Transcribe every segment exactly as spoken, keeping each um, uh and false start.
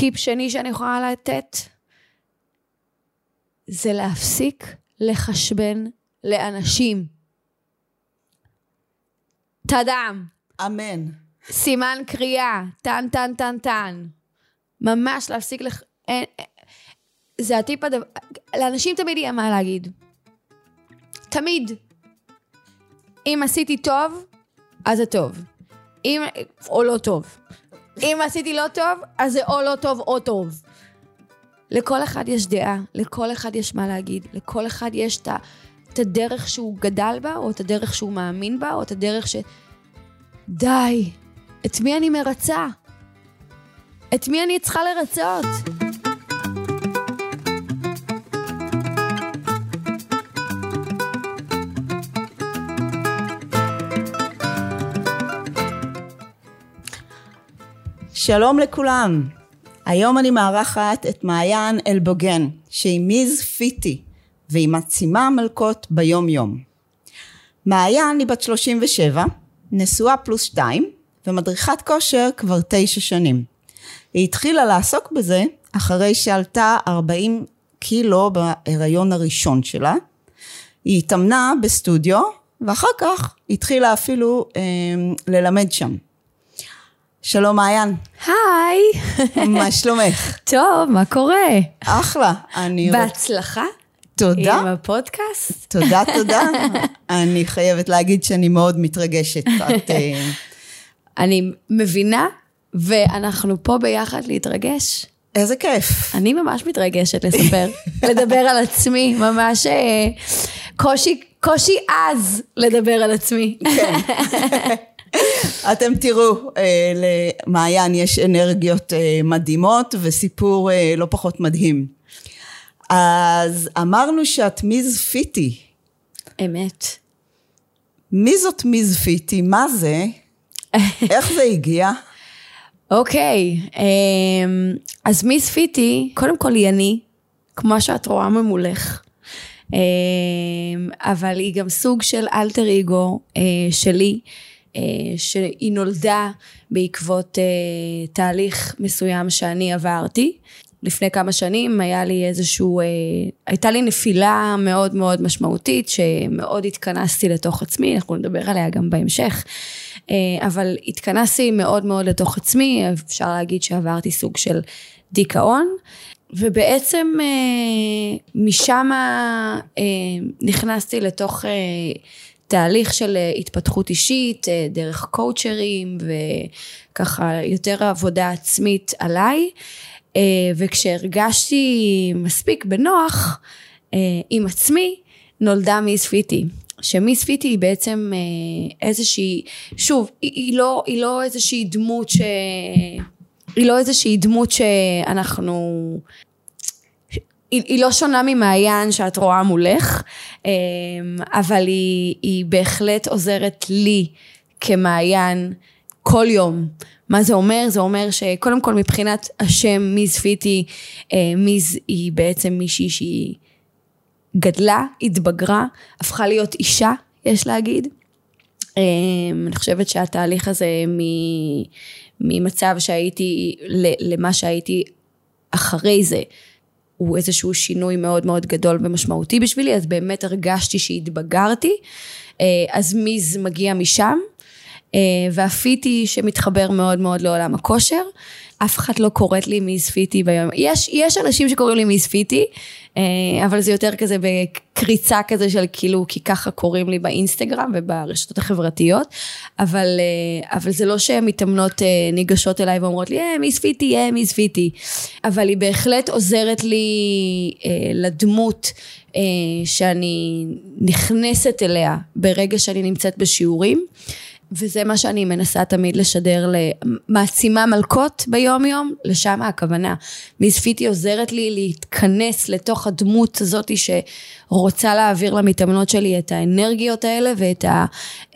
טיפ שני שאני יכולה לתת, זה להפסיק לחשבן לאנשים. תדם. אמן. סימן קריאה, טן טן טן טן. ממש להפסיק לח... אין... זה הטיפ הדבר... לאנשים תמיד יהיה מה להגיד. תמיד. אם עשיתי טוב, אז זה טוב. אם... או לא טוב. אם עשיתי לא טוב, אז זה או לא טוב או טוב. לכל אחד יש דעה, לכל אחד יש מה להגיד, לכל אחד יש את הדרך שהוא גדל בה, או את הדרך שהוא מאמין בה, או את הדרך ש... די, את מי אני מרצה? את מי אני צריכה לרצות? שלום לכולם. היום אני מארחת את מעיין אלבוגן, שהיא מיז פיטי, והיא מעצימה מלכות ביום יום. מעיין היא בת שלושים ושבע, נשואה פלוס שתיים, ומדריכת כושר כבר תשע שנים. היא התחילה לעסוק בזה אחרי שעלתה ארבעים קילו בהיריון הראשון שלה. היא התאמנה בסטודיו, ואחר כך התחילה אפילו אה, ללמד שם. שלום מעיין. היי. מה שלומך? טוב, מה קורה? אחלה. אני בהצלחה. תודה. עם הפודקאסט. תודה, תודה. אני חייבת להגיד שאני מאוד מתרגשת. אני מבינה, ואנחנו פה ביחד להתרגש. איזה כיף. אני ממש מתרגשת לספר, לדבר על עצמי, ממש קושי, קושי אז לדבר על עצמי. כן. אתם תראו, למעיין יש אנרגיות מדהימות וסיפור לא פחות מדהים. אז אמרנו שאת מיז פיטי. אמת. מי זאת מיז פיטי? מה זה? איך זה הגיע? אוקיי, אז מיז פיטי, קודם כל היא אני, כמו שאת רואה ממולך. אבל היא גם סוג של אלטר איגו שלי, שהיא נולדה בעקבות תהליך מסוים שאני עברתי. לפני כמה שנים היה לי איזשהו, הייתה לי נפילה מאוד מאוד משמעותית, שמאוד התכנסתי לתוך עצמי, אנחנו נדבר עליה גם בהמשך, אבל התכנסתי מאוד מאוד לתוך עצמי, אפשר להגיד שעברתי סוג של דיכאון, ובעצם משם נכנסתי לתוך תהליך של התפתחות אישית, דרך קואוצ'רים, וככה יותר עבודה עצמית עליי, וכשהרגשתי מספיק בנוח עם עצמי, נולדה מיז פיטי. שמיז פיטי היא בעצם איזושהי, שוב, היא לא, היא לא איזושהי דמות ש... היא לא איזושהי דמות שאנחנו... היא, היא לא שונה ממעיין שאת רואה מולך, אבל היא, היא בהחלט עוזרת לי כמעיין כל יום. מה זה אומר? זה אומר שקודם כל מבחינת השם מיז פיטי, מיז היא בעצם מישהי שהיא גדלה, התבגרה, הפכה להיות אישה, יש להגיד. אני חושבת שהתהליך הזה ממצב שהייתי למה שהייתי אחרי זה, הוא איזשהו שינוי מאוד מאוד גדול ומשמעותי בשבילי, אז באמת הרגשתי שהתבגרתי, אז מיז מגיע משם, והפיטי שמתחבר מאוד מאוד לעולם הכושר, אף אחד לא קוראת לי מיז פיטי ביום, יש, יש אנשים שקוראים לי מיז פיטי, אבל זה יותר כזה בקריצה כזה של כאילו, כי ככה קוראים לי באינסטגרם וברשתות החברתיות, אבל, אבל זה לא שהן מתאמנות ניגשות אליי ואומרות לי, אה, מיז פיטי, אה, מיז פיטי, אבל היא בהחלט עוזרת לי אה, לדמות אה, שאני נכנסת אליה ברגע שאני נמצאת בשיעורים, וזה מה שאני מנסה תמיד לשדר למעצימה מלכות ביום יום, לשם הכוונה. מיז פיטי עוזרת לי להתכנס לתוך הדמות הזאת שרוצה להעביר למתאמנות שלי את האנרגיות האלה, ואת ה,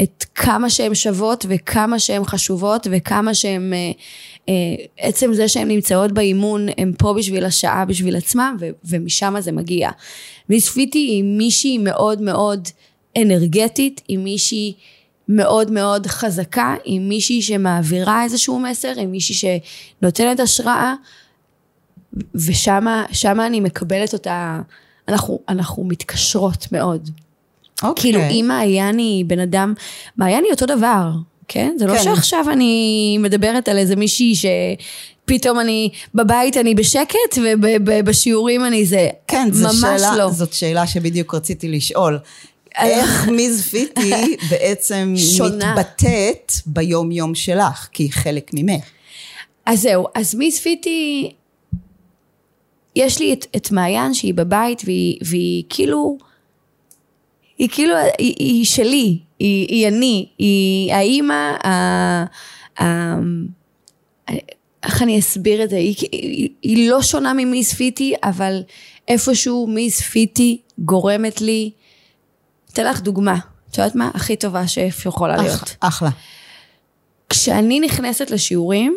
את כמה שהן שוות וכמה שהן חשובות וכמה שהן, עצם זה שהן נמצאות באימון, הן פה בשביל השעה, בשביל עצמם, ו, ומשם זה מגיע. מיז פיטי היא מישהי מאוד מאוד אנרגטית, היא מישהי מאוד מאוד חזקה, עם מישהי שמעבירה איזשהו מסר, עם מישהי שנותנת השראה, ושמה, שמה אני מקבלת אותה, אנחנו, אנחנו מתקשרות מאוד. אוקיי. כאילו, אם מעיין היא בן אדם, מעיין היא אותו דבר, כן? זה לא שעכשיו אני מדברת על איזה מישהי ש... פתאום אני, בבית אני בשקט, ובשיעורים אני זה, כן, ממש שאלה, לא. זאת שאלה שבדיוק רציתי לשאול. איך מזפיתי בעצם שונה. מתבטאת ביום יום שלך, כי היא חלק ממך? אז זהו, אז מזפיתי, יש לי את, את מעיין שהיא בבית, והיא, והיא כאילו, היא כאילו, היא, היא שלי, היא, היא אני, היא האימא, ה... ה איך אני אסביר את זה, היא, היא, היא לא שונה ממיס פיטי, אבל איפשהו מיס פיטי גורמת לי, תן לך דוגמה, את יודעת מה? הכי טובה שיכולה אח, להיות. אחלה. כשאני נכנסת לשיעורים,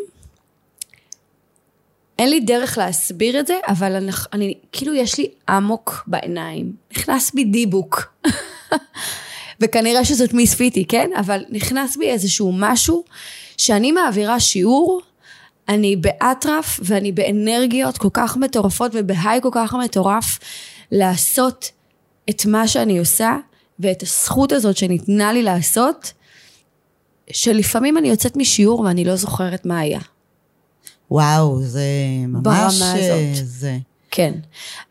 אין לי דרך להסביר את זה, אבל אני, אני כאילו יש לי עמוק בעיניים, נכנס בי דיבוק, וכנראה שזאת מיס פיטי, כן? אבל נכנס בי איזשהו משהו, שאני מעבירה שיעור, אני באטרף ואני באנרגיות כל כך מטורפות ובהי כל כך מטורף לעשות את מה שאני עושה ואת הזכות הזאת שניתנה לי לעשות, שלפעמים אני יוצאת משיעור ואני לא זוכרת מה היה. וואו, זה ממש זה. כן.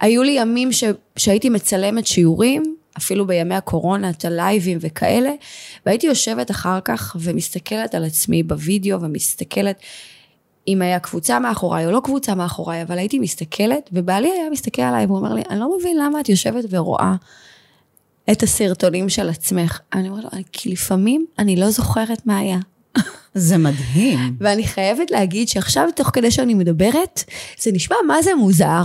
היו לי ימים ש... שהייתי מצלמת שיעורים, אפילו בימי הקורונה, את הלייבים וכאלה, והייתי יושבת אחר כך ומסתכלת על עצמי בווידאו ומסתכלת, אם היה קבוצה מאחוריי או לא קבוצה מאחוריי, אבל הייתי מסתכלת, ובעלי היה מסתכל עליי, והוא אומר לי, אני לא מבין למה את יושבת ורואה את הסרטונים של עצמך. אני אומרת לו, כי לפעמים אני לא זוכרת מה היה. זה מדהים. ואני חייבת להגיד שעכשיו, תוך כדי שאני מדברת, זה נשמע מה זה מוזר,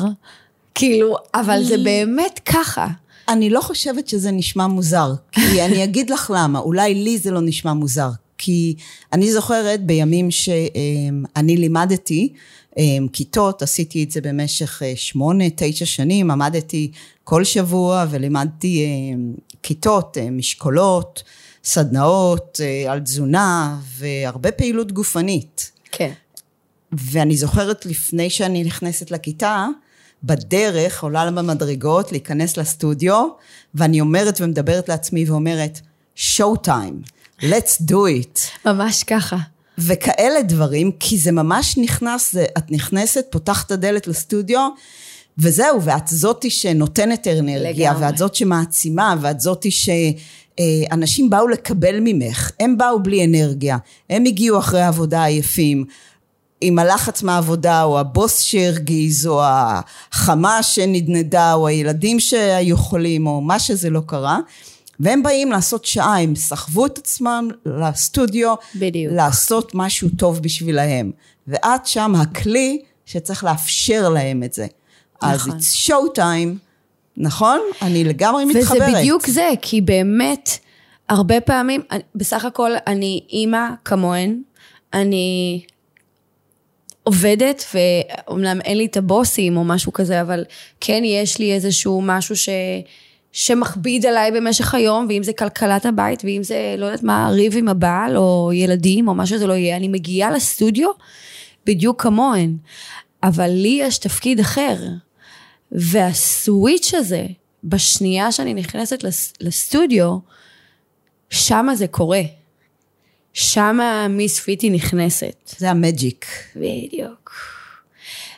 כאילו, אבל זה באמת ככה. אני לא חושבת שזה נשמע מוזר, כי אני אגיד לך למה, אולי לי זה לא נשמע מוזר, כי אני זוכרת בימים שאני לימדתי כיתות, עשיתי את זה במשך שמונה, תשע שנים, עמדתי כל שבוע ולימדתי כיתות, משקולות, סדנאות על תזונה והרבה פעילות גופנית. כן. ואני זוכרת לפני שאני נכנסת לכיתה, בדרך עולה במדרגות להיכנס לסטודיו, ואני אומרת ומדברת לעצמי ואומרת, "Show time." let's do it. ממש ככה. וכאלה דברים, כי זה ממש נכנס, זה, את נכנסת, פותחת הדלת לסטודיו, וזהו, ואת זאתי שנותנת אנרגיה, ואת זאת שמעצימה, ואת זאתי שאנשים באו לקבל ממך, הם באו בלי אנרגיה, הם הגיעו אחרי העבודה עייפים, עם הלחץ מהעבודה, או הבוס שהרגיז, או החמה שנדנדה, או הילדים שהיו חולים, או מה שזה לא קרה, והם באים לעשות שעה, הם סחבו את עצמם לסטודיו, בדיוק. לעשות משהו טוב בשבילהם. ואת שם הכלי שצריך לאפשר להם את זה. נכון. אז it's show time, נכון? אני לגמרי וזה מתחברת. וזה בדיוק זה, כי באמת, הרבה פעמים, בסך הכל אני אימא כמוהן, אני עובדת, ואומנם אין לי את הבוסים או משהו כזה, אבל כן יש לי איזשהו משהו ש... שמכביד עליי במשך היום, ואם זה כלכלת הבית, ואם זה, לא יודעת מה, ריב עם הבעל, או ילדים, או מה שזה לא יהיה, אני מגיעה לסטודיו, בדיוק כמוהן, אבל לי יש תפקיד אחר, והסוויץ' הזה, בשנייה שאני נכנסת לסטודיו, שמה זה קורה, שמה מיס פיטי נכנסת. זה המג'יק. בדיוק.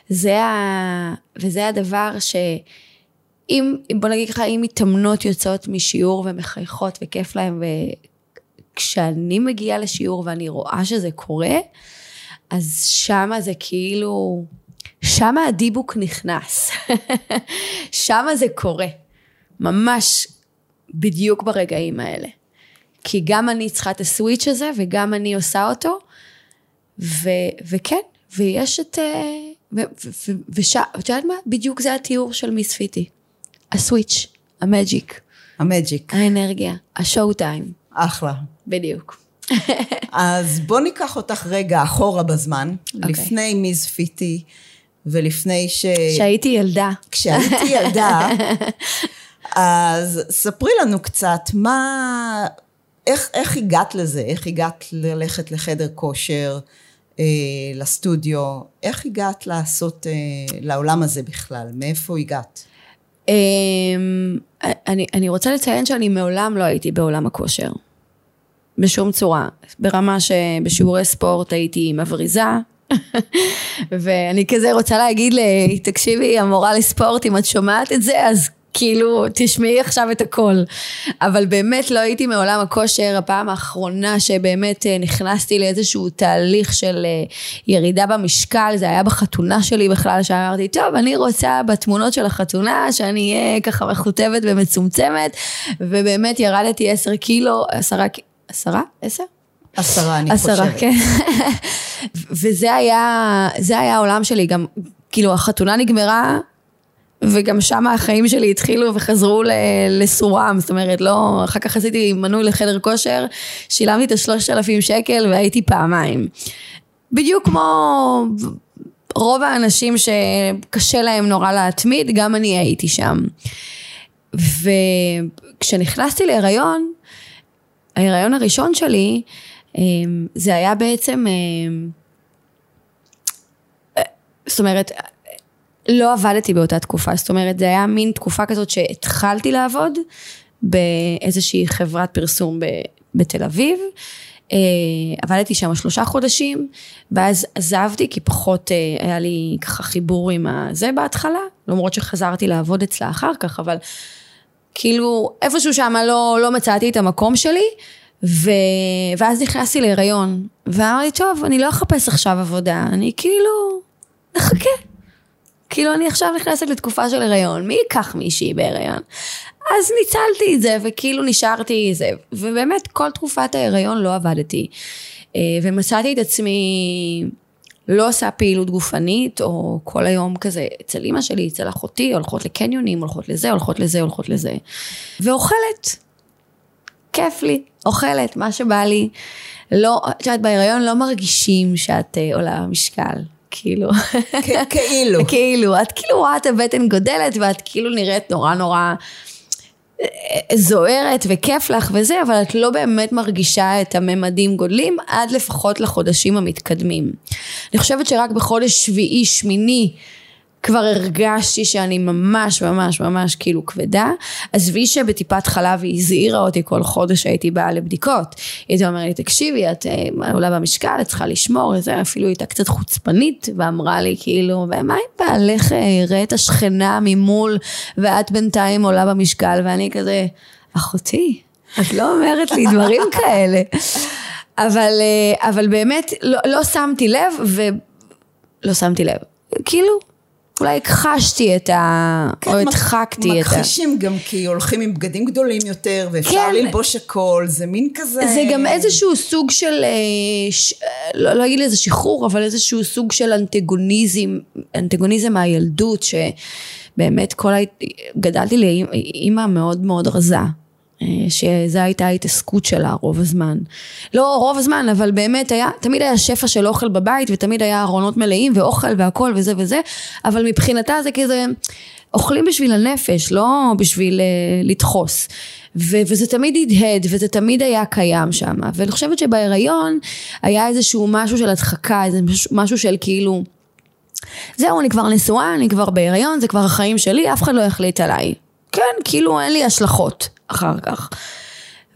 זה ה... וזה הדבר ש... אם, בוא נגיד ככה, אם מתאמנות יוצאות משיעור ומחייכות וכיף להם, וכשאני מגיעה לשיעור ואני רואה שזה קורה, אז שמה זה כאילו, שמה הדיבוק נכנס, שמה זה קורה, ממש בדיוק ברגעים האלה, כי גם אני צריכה את הסוויץ' הזה וגם אני עושה אותו, ו, וכן, ויש את... ואת יודעת מה? בדיוק זה התיאור של מיס פיטי. הסוויץ', המג'יק. המג'יק. האנרגיה, השואו טיים. אחלה. בדיוק. אז בוא ניקח אותך רגע אחורה בזמן, לפני מיס פיטי, ולפני ש... כשהייתי ילדה. כשהייתי ילדה. אז ספרי לנו קצת, מה... איך הגעת לזה? איך הגעת ללכת לחדר כושר? לסטודיו, איך הגעת לעשות, לעולם הזה בכלל? מאיפה הגעת? אני, אני רוצה לציין שאני מעולם לא הייתי בעולם הכושר. בשום צורה. ברמה שבשיעורי ספורט הייתי מבריזה, ואני כזה רוצה להגיד לי, תקשיבי, המורה לספורט, אם את שומעת את זה, אז כאילו, תשמעי עכשיו את הכל. אבל באמת לא הייתי מעולם הכושר. הפעם האחרונה שבאמת נכנסתי לאיזשהו תהליך של ירידה במשקל, זה היה בחתונה שלי בכלל, שאמרתי, טוב, אני רוצה בתמונות של החתונה, שאני אהיה ככה מחוטבת ומצומצמת, ובאמת ירדתי עשר קילו, עשרה, עשרה? עשר? עשרה, אני חושבת. עשרה, כן. וזה היה, זה היה העולם שלי, גם, כאילו, החתונה נגמרה, וגם שם החיים שלי התחילו וחזרו לסורם, זאת אומרת, לא, אחר כך עשיתי מנוי לחדר כושר, שילמתי את השלושת אלפים שקל, והייתי פעמיים. בדיוק כמו רוב האנשים שקשה להם נורא להתמיד, גם אני הייתי שם. וכשנכנסתי להיריון, ההיריון הראשון שלי, זה היה בעצם, זאת אומרת, לא עבדתי באותה תקופה, זאת אומרת, זה היה מין תקופה כזאת שהתחלתי לעבוד, באיזושהי חברת פרסום בתל אביב, עבדתי שם שלושה חודשים, ואז עזבתי, כי פחות היה לי ככה חיבור עם זה בהתחלה, למרות שחזרתי לעבוד אצלה אחר כך, אבל כאילו, איפשהו שם לא, לא מצאתי את המקום שלי, ו... ואז נכנסתי להיריון, ואמרתי, טוב, אני לא אחפש עכשיו עבודה, אני כאילו, נחכה. כאילו, אני עכשיו נכנסת לתקופה של הריון, מי ייקח מישהי בהיריון? אז ניצלתי את זה, וכאילו נשארתי את זה, ובאמת כל תקופת ההיריון לא עבדתי, ומצאתי את עצמי, לא עושה פעילות גופנית, או כל היום כזה, אצל אמא שלי, אצל אחותי, הולכות לקניונים, הולכות לזה, הולכות לזה, הולכות לזה, ואוכלת, כיף לי, אוכלת, מה שבא לי, לא, שאת בהיריון לא מרגישים שאת עולה משקל, כאילו, כאילו, כאילו, את כאילו רואה את הבטן גודלת, ואת כאילו נראית נורא נורא זוהרת וכיף לך וזה, אבל את לא באמת מרגישה את הממדים גודלים, עד לפחות לחודשים המתקדמים. אני חושבת שרק בחודש שביעי, שמיני, כבר הרגשתי שאני ממש ממש ממש כאילו כבדה, אז וי שבטיפת חלב היא הזהירה אותי כל חודש שהייתי באה לבדיקות, היא אמרה לי, תקשיבי, את עולה במשקל, את צריכה לשמור, אפילו הייתה קצת חוצפנית, ואמרה לי כאילו, מה אם בעלך ראה את השכנה ממול, ואת בינתיים עולה במשקל, ואני כזה, אחותי, את לא אומרת לי דברים כאלה, אבל, אבל באמת לא, לא שמתי לב, ולא שמתי לב, כאילו, אולי הכחשתי את ה... כן, או הדחקתי את ה... מכחישים גם כי הולכים עם בגדים גדולים יותר, ואפשר כן. ללבוש הכל, זה מין כזה... זה גם איזשהו סוג של... ש... לא, לא אגיד לזה שחרור, אבל איזשהו סוג של אנטגוניזם, אנטגוניזם מהילדות, שבאמת כל... גדלתי לאמא מאוד מאוד רזה, שזו הייתה ההתעסקות שלה רוב הזמן. לא רוב הזמן, אבל באמת היה, תמיד היה שפע של אוכל בבית, ותמיד היה ארונות מלאים, ואוכל והכל וזה וזה, אבל מבחינתה זה כזה, אוכלים בשביל הנפש, לא בשביל uh, לדחוס. ו- וזה תמיד הדהד, וזה תמיד היה קיים שם. ואני חושבת שבהיריון, היה איזשהו משהו של הדחקה, איזשהו משהו של כאילו, זהו, אני כבר נשואה, אני כבר בהיריון, זה כבר החיים שלי, אף אחד לא יחליט עליי. כן, כאילו אין לי השלכות. אחר כך,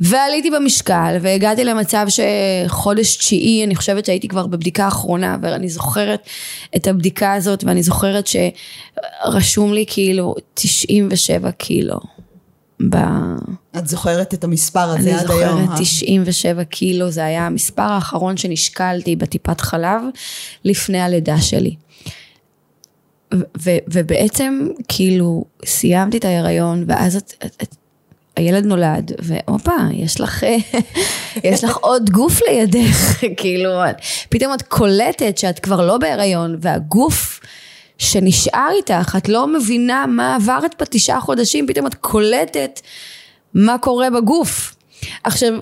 ועליתי במשקל, והגעתי למצב שחודש תשיעי, אני חושבת שהייתי כבר בבדיקה האחרונה, ואני זוכרת את הבדיקה הזאת, ואני זוכרת שרשום לי כאילו תשעים ושבע קילו. ב... את זוכרת את המספר הזה עד היום? אני זוכרת תשעים ושבע קילו, זה היה המספר האחרון שנשקלתי בטיפת חלב, לפני הלידה שלי. ו- ו- ובעצם כאילו, סיימתי את ההיריון, ואז את... את, את הילד נולד, ואופה, יש לך, יש לך עוד גוף לידך, כאילו, פתאום את קולטת שאת כבר לא בהיריון, והגוף שנשאר איתך, את לא מבינה מה עברת בתשעה חודשים, פתאום את קולטת מה קורה בגוף. עכשיו,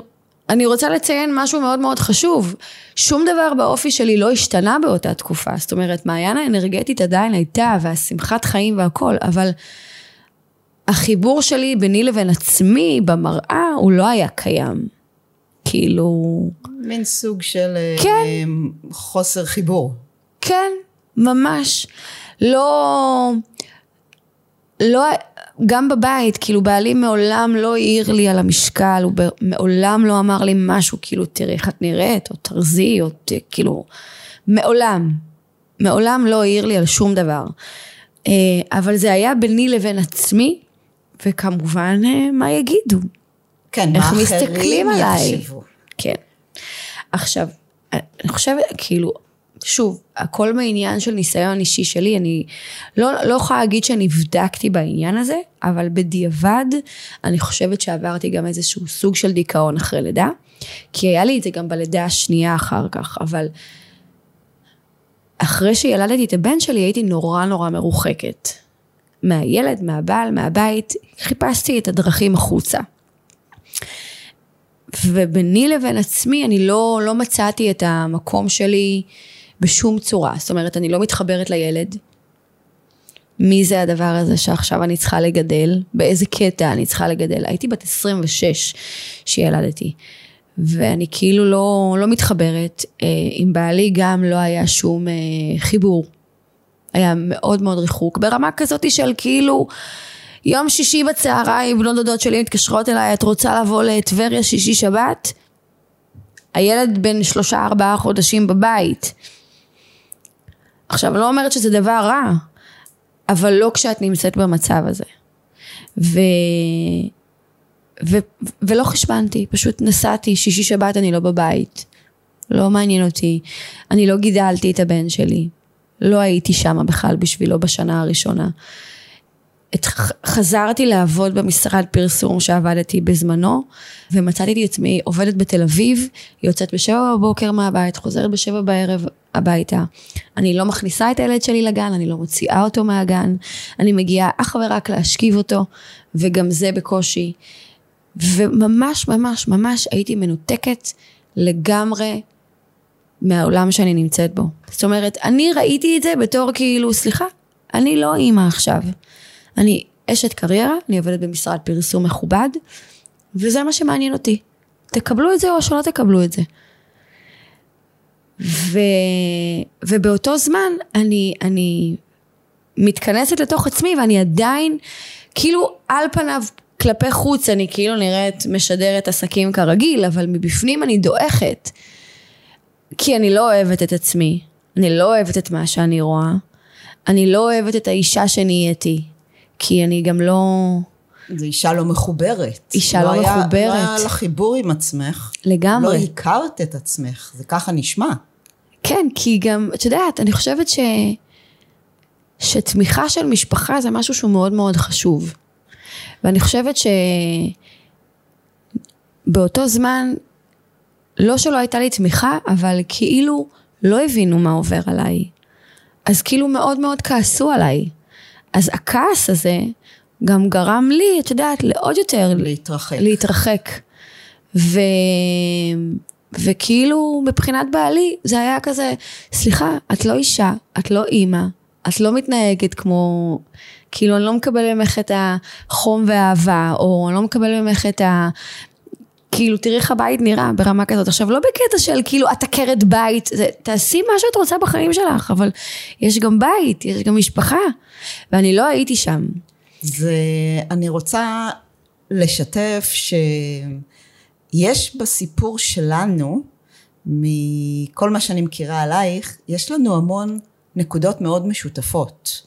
אני רוצה לציין משהו מאוד מאוד חשוב, שום דבר באופי שלי לא השתנה באותה תקופה, זאת אומרת, מעיין האנרגטית עדיין הייתה, והשמחת חיים והכל, אבל... החיבור שלי ביני לבין עצמי במראה הוא לא היה קיים. כאילו... מין סוג של כן. חוסר חיבור. כן, ממש. לא... לא... גם בבית, כאילו בעלי מעולם לא העיר לי על המשקל, הוא מעולם לא אמר לי משהו, כאילו תראי איך את נראית, או תרזי, או ת, כאילו, מעולם, מעולם לא העיר לי על שום דבר, אבל זה היה ביני לבין עצמי, וכמובן מה יגידו, כן, איך מסתכלים עליי, כן, עכשיו, אני חושבת, כאילו, שוב, הכל מעניין של ניסיון אישי שלי, אני לא, לא יכולה להגיד שנבדקתי בעניין הזה, אבל בדיעבד אני חושבת שעברתי גם איזשהו סוג של דיכאון אחרי לידה, כי היה לי את זה גם בלידה השנייה אחר כך, אבל אחרי שילדתי את הבן שלי הייתי נורא נורא מרוחקת, מהילד, מהבעל, מהבית, חיפשתי את הדרכים החוצה. וביני לבין עצמי אני לא, לא מצאתי את המקום שלי בשום צורה, זאת אומרת אני לא מתחברת לילד, מי זה הדבר הזה שעכשיו אני צריכה לגדל, באיזה קטע אני צריכה לגדל, הייתי בת עשרים ושש שילדתי, ואני כאילו לא, לא מתחברת, עם בעלי גם לא היה שום חיבור, היה מאוד מאוד ריחוק, ברמה כזאת של כאילו, יום שישי בצהריים, בנות דודות שלי מתקשרות אליי, את רוצה לבוא לטבריה שישי שבת? הילד בן שלושה ארבעה חודשים בבית. עכשיו, לא אומרת שזה דבר רע, אבל לא כשאת נמצאת במצב הזה. ו... ו... ולא חשבנתי, פשוט נסעתי, שישי שבת אני לא בבית. לא מעניין אותי. אני לא גידלתי את הבן שלי. לא הייתי שם בכלל בשבילו בשנה הראשונה. חזרתי לעבוד במשרד פרסום שעבדתי בזמנו, ומצאתי את עצמי עובדת בתל אביב, יוצאת בשבע בבוקר מהבית, חוזרת בשבע בערב הביתה. אני לא מכניסה את הילד שלי לגן, אני לא מוציאה אותו מהגן, אני מגיעה אך ורק להשכיב אותו, וגם זה בקושי. וממש ממש ממש הייתי מנותקת לגמרי מהעולם שאני נמצאת בו. זאת אומרת, אני ראיתי את זה בתור כאילו, סליחה, אני לא אימא עכשיו. אני אשת קריירה, אני עובדת במשרד פרסום מכובד, וזה מה שמעניין אותי. תקבלו את זה או שלא תקבלו את זה. ו... ובאותו זמן אני, אני מתכנסת לתוך עצמי, ואני עדיין, כאילו על פניו כלפי חוץ, אני כאילו נראית משדרת עסקים כרגיל, אבל מבפנים אני דואכת, כי אני לא אוהבת את עצמי, אני לא אוהבת את מה שאני רואה, אני לא אוהבת את האישה שנהייתי, כי אני גם לא... זו אישה לא מחוברת. אישה לא, לא היה, מחוברת. לא היה לך חיבור עם עצמך. לגמרי. לא הכרת את עצמך, זה ככה נשמע. כן, כי גם, את יודעת, אני חושבת ש... שתמיכה של משפחה זה משהו שהוא מאוד מאוד חשוב. ואני חושבת ש... באותו זמן, לא שלא הייתה לי תמיכה, אבל כאילו לא הבינו מה עובר עליי. אז כאילו מאוד מאוד כעסו עליי. אז הכעס הזה גם גרם לי, את יודעת, לעוד יותר להתרחק. להתרחק. ו... וכאילו מבחינת בעלי, זה היה כזה, סליחה, את לא אישה, את לא אימא, את לא מתנהגת כמו, כאילו אני לא מקבל ממך את החום והאהבה, או אני לא מקבל ממך את ה... כאילו תראי איך הבית נראה ברמה כזאת. עכשיו לא בקטע של כאילו את עקרת בית, זה, תעשי מה שאת רוצה בחיים שלך, אבל יש גם בית, יש גם משפחה, ואני לא הייתי שם. זה, אני רוצה לשתף שיש בסיפור שלנו, מכל מה שאני מכירה עלייך, יש לנו המון נקודות מאוד משותפות.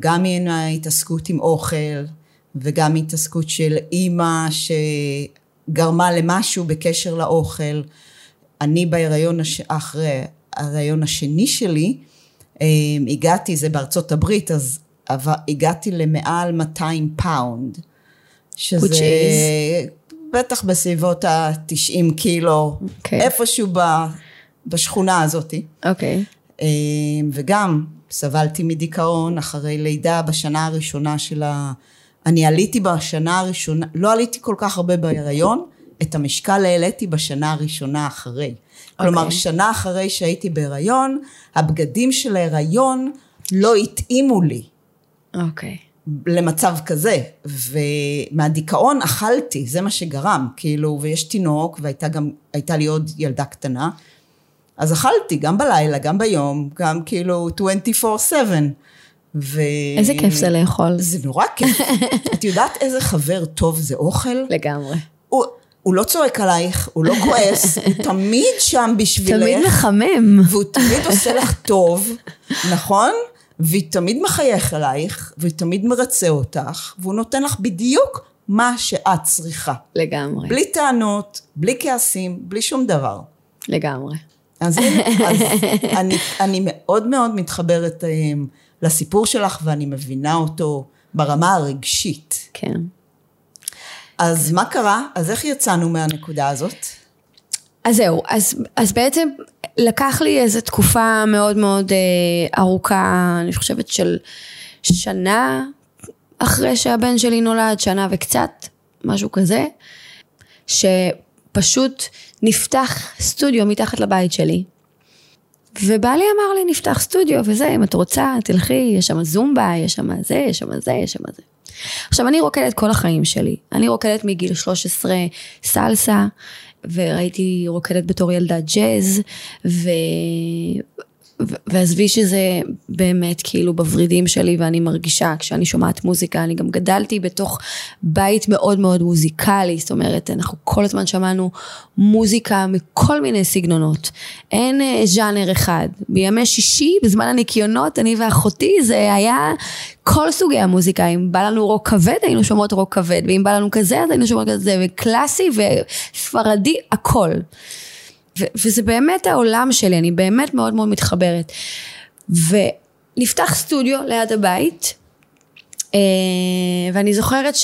גם ההתעסקות עם אוכל, וגם ההתעסקות של אימא ש... גרמה למשהו בקשר לאוכל. אני בהיריון, אחרי ההיריון השני שלי, הגעתי, זה בארצות הברית, אז הגעתי למעל מאתיים פאונד, שזה בטח בסביבות ה-תשעים קילו, איפשהו בשכונה הזאת. וגם סבלתי מדיכאון אחרי לידה בשנה הראשונה של ה... אני עליתי בשנה הראשונה, לא עליתי כל כך הרבה בהיריון, את המשקל העליתי בשנה הראשונה אחרי. Okay. כלומר, שנה אחרי שהייתי בהיריון, הבגדים של ההיריון לא התאימו לי. אוקיי. Okay. למצב כזה, ומהדיכאון אכלתי, זה מה שגרם, כאילו, ויש תינוק, והייתה גם, הייתה לי עוד ילדה קטנה, אז אכלתי גם בלילה, גם ביום, גם כאילו עשרים וארבע שבע, ו... איזה כיף זה לאכול. זה נורא כיף. את יודעת איזה חבר טוב זה אוכל? לגמרי. הוא... הוא לא צועק עלייך, הוא לא כועס, הוא תמיד שם בשבילך. תמיד מחמם. והוא תמיד עושה לך טוב, נכון? והיא תמיד מחייך עלייך, והיא תמיד מרצה אותך, והוא נותן לך בדיוק מה שאת צריכה. לגמרי. בלי טענות, בלי כעסים, בלי שום דבר. לגמרי. אז, אז אני, אני מאוד מאוד מתחברת לסיפור שלך, ואני מבינה אותו ברמה הרגשית. כן. אז מה קרה? אז איך יצאנו מהנקודה הזאת? אז זהו, אז, אז בעצם לקח לי איזו תקופה מאוד מאוד אה, ארוכה, אני חושבת של שנה אחרי שהבן שלי נולד, שנה וקצת, משהו כזה, שפשוט נפתח סטודיו מתחת לבית שלי. ובעלי אמר לי, נפתח סטודיו וזה, אם את רוצה, תלכי, יש שם זומבה, יש שם זה, יש שם זה, יש שם זה. עכשיו, אני רוקדת כל החיים שלי. אני רוקדת מגיל שלוש עשרה סלסה, וראיתי רוקדת בתור ילדה ג'אז, ו... ו... ועזבי שזה באמת כאילו בברידים שלי, ואני מרגישה, כשאני שומעת מוזיקה, אני גם גדלתי בתוך בית מאוד מאוד מוזיקלי, זאת אומרת, אנחנו כל הזמן שמענו מוזיקה מכל מיני סגנונות. אין ז'אנר אחד. בימי שישי, בזמן הניקיונות, אני ואחותי, זה היה... כל סוגי המוזיקה, אם בא לנו רוק כבד, היינו שומעות רוק כבד, ואם בא לנו כזה, אז היינו שומעות כזה, וקלאסי וספרדי, הכל. ו- וזה באמת העולם שלי, אני באמת מאוד מאוד מתחברת. ונפתח סטודיו ליד הבית, ואני זוכרת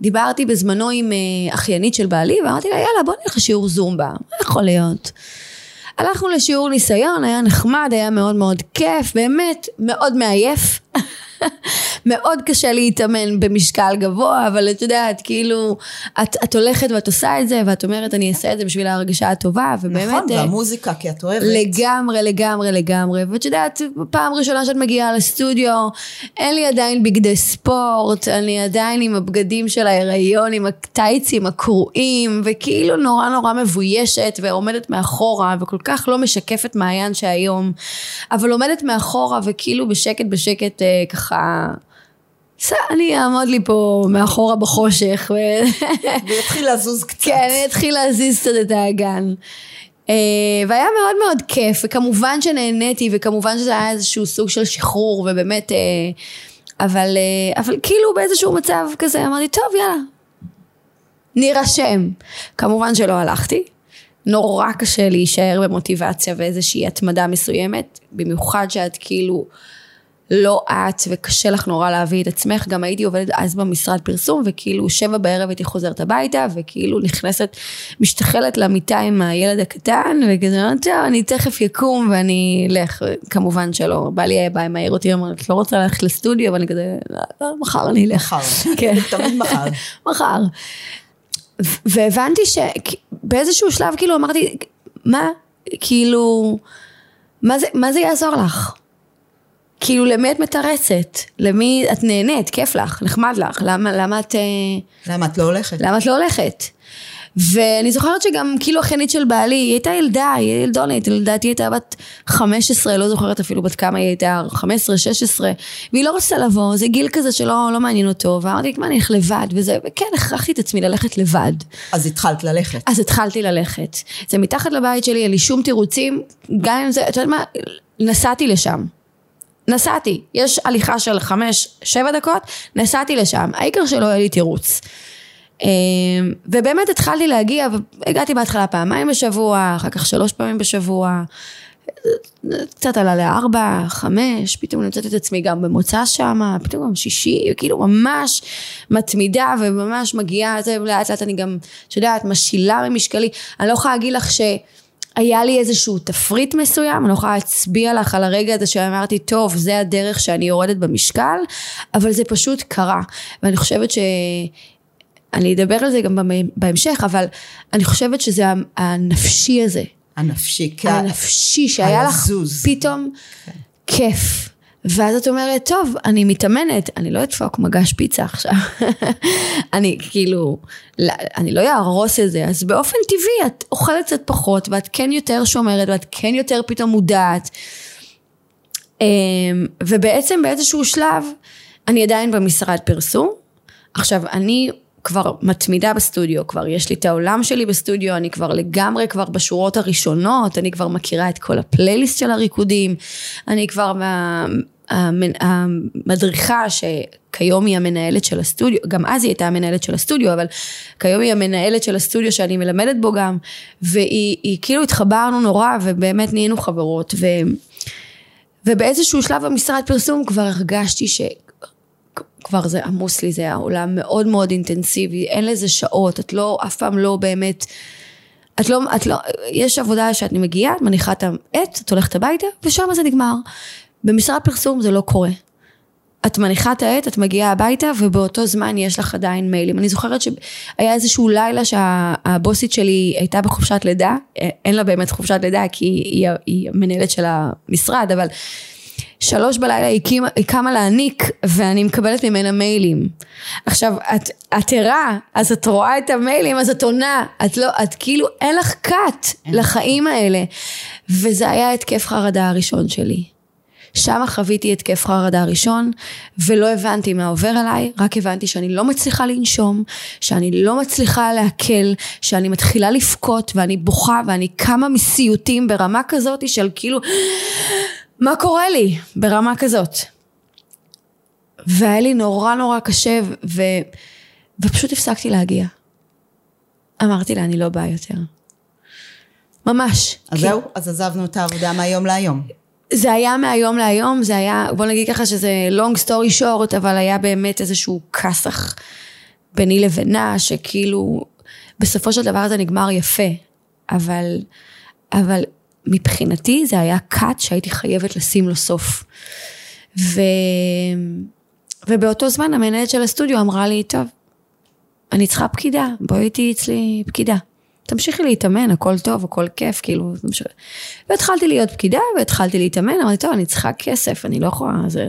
שדיברתי בזמנו עם אחיינית של בעלי, ואמרתי לה, יאללה, בוא נלך שיעור זומבה, מה יכול להיות? הלכנו לשיעור ניסיון, היה נחמד, היה מאוד מאוד כיף, באמת מאוד מעייף, מאוד קשה להתאמן במשקל גבוה, אבל את יודעת, כאילו, את, את הולכת ואת עושה את זה, ואת אומרת, אני אעשה את זה בשביל ההרגשה הטובה, ובאמת... נכון, והמוזיקה, כי את אוהבת. לגמרי, לגמרי, לגמרי, ואת יודעת, פעם ראשונה שאת מגיעה לסטודיו, אין לי עדיין בגדי ספורט, אני עדיין עם הבגדים של ההיריון, עם הטייצים, הקרועים, וכאילו נורא נורא מבוישת, ועומדת מאחורה, וכל כך לא משקפת מעיין שהיום, אבל עומדת מאחורה, וכאילו בשקט, בשקט, ככה, אני אעמוד לי פה מאחורה בחושך. ויתחיל לזוז קצת. כן, אני אתחיל להזיז קצת את האגן. והיה מאוד מאוד כיף, וכמובן שנהניתי, וכמובן שזה היה איזשהו סוג של שחרור, ובאמת, אבל, אבל כאילו באיזשהו מצב כזה, אמרתי, טוב, יאללה, נירשם. כמובן שלא הלכתי. נורא קשה להישאר במוטיבציה, ואיזושהי התמדה מסוימת, במיוחד שאת כאילו, לא את, וקשה לך נורא להביא את עצמך, גם הייתי עובדת אז במשרד פרסום, וכאילו שבע בערב הייתי חוזרת הביתה, וכאילו נכנסת, משתחלת למיטה עם הילד הקטן, וכזה, אני תכף יקום, ואני אלך, כמובן שלא, בא לי היה בא עם העיר אותי, אמרת, את לא רוצה ללכת לסטודיו, ואני כזה, מחר אני אלך. מחר, תמיד מחר. מחר. והבנתי שבאיזשהו שלב, כאילו אמרתי, מה, כאילו, מה זה יעזור לך? כאילו, למי את מטרסת? למי את נהנית? כיף לך, נחמד לך. למה, למה את... למה את לא הולכת? למה את לא הולכת? ואני זוכרת שגם, כאילו, החיינית של בעלי, היא הייתה ילדה, היא ילדונית, ילדתי הייתה בת חמש עשרה, לא זוכרת אפילו בת כמה, היא הייתה חמש עשרה, שש עשרה, והיא לא רוצה לבוא, זה גיל כזה שלא לא מעניין אותו, ואמרתי, מה, אני אלך לבד, וזה, וכן, הכרחתי את עצמי ללכת לבד. אז התחלת ללכת. אז התחלתי ללכת. זה מתחת לבית שלי, אין לי שום תירוצים, גם אם זה, את יודעת מה, נסעתי לשם. נסעתי, יש הליכה של חמש, שבע דקות, נסעתי לשם, העיקר שלא היה לי תירוץ. ובאמת התחלתי להגיע, והגעתי בהתחלה פעמיים בשבוע, אחר כך שלוש פעמים בשבוע, קצת עלה לארבע, חמש, פתאום נמצאת את עצמי גם במוצא שם, פתאום גם שישי, כאילו ממש מתמידה וממש מגיעה, זה לאט לאט אני גם, שדעת, משילה ממשקלי, אני לא יכולה להגיד לך ש... היה לי איזשהו תפריט מסוים, אני לא יכולה להצביע לך על הרגע הזה שאמרתי, טוב, זה הדרך שאני יורדת במשקל, אבל זה פשוט קרה, ואני חושבת ש... אני אדבר על זה גם בהמשך, אבל אני חושבת שזה הנפשי הזה. הנפשי, כן. הנפשי, שהיה לך פתאום כיף. ואז את אומרת, טוב, אני מתאמנת, אני לא אדפוק מגש פיצה עכשיו, אני כאילו, לא, אני לא אהרוס את זה, אז באופן טבעי את אוכלת קצת פחות, ואת כן יותר שומרת, ואת כן יותר פתאום מודעת, ובעצם באיזשהו שלב, אני עדיין במשרד פרסום, עכשיו אני כבר מתמידה בסטודיו, כבר יש לי את העולם שלי בסטודיו, אני כבר לגמרי, כבר בשורות הראשונות, אני כבר מכירה את כל הפלייליסט של הריקודים, אני כבר המדריכה שכיום היא המנהלת של הסטודיו, גם אז היא הייתה המנהלת של הסטודיו, אבל כיום היא המנהלת של הסטודיו שאני מלמדת בו גם, והיא כאילו התחברנו נורא, ובאמת נהיינו חברות, ו, ובאיזשהו שלב במשרד פרסום כבר הרגשתי ש... כבר זה עמוס לי, זה העולם מאוד מאוד אינטנסיבי, אין לזה שעות, את לא, אף פעם לא באמת, את לא, את לא, יש עבודה שאת מגיעה, את מניחה את העט, את הולכת הביתה, ושם זה נגמר. במשרד פרסום זה לא קורה. את מניחה את העט, את מגיעה הביתה, ובאותו זמן יש לך עדיין מיילים. אני זוכרת שהיה איזשהו לילה שהבוסית שלי הייתה בחופשת לידה, אין לה באמת חופשת לידה, כי היא, היא מנהלת של המשרד, אבל... שלוש בלילה היא קמה להעניק, ואני מקבלת ממנה מיילים. עכשיו, את, את ערה, אז את רואה את המיילים, אז את עונה, את לא, את כאילו, אין לך קט לחיים האלה. וזה היה התקף חרדה הראשון שלי. שם חוויתי התקף חרדה הראשון, ולא הבנתי מה עובר עליי, רק הבנתי שאני לא מצליחה לנשום, שאני לא מצליחה להקל, שאני מתחילה לפקוט, ואני בוכה, ואני קמה מסיוטים ברמה כזאת של כאילו... מה קורה לי ברמה כזאת? והיה לי נורא נורא קשה, ו... ופשוט הפסקתי להגיע. אמרתי לה, אני לא באה יותר. ממש. אז זהו, אז עזבנו את העבודה מהיום להיום. זה היה מהיום להיום, זה היה, בוא נגיד ככה שזה long story short, אבל היה באמת איזשהו כסח ביני לבינה, שכאילו, בסופו של דבר זה נגמר יפה, אבל, אבל, מבחינתי זה היה קאט שהייתי חייבת לשים לו סוף. ו... ובאותו זמן המנהלת של הסטודיו אמרה לי, טוב, אני צריכה פקידה, בואי איתי אצלי פקידה. תמשיכי להתאמן, הכל טוב, הכל כיף, כאילו, תמשיכי. והתחלתי להיות פקידה, והתחלתי להתאמן, אמרתי, טוב, אני צריכה כסף, אני לא יכולה, זה...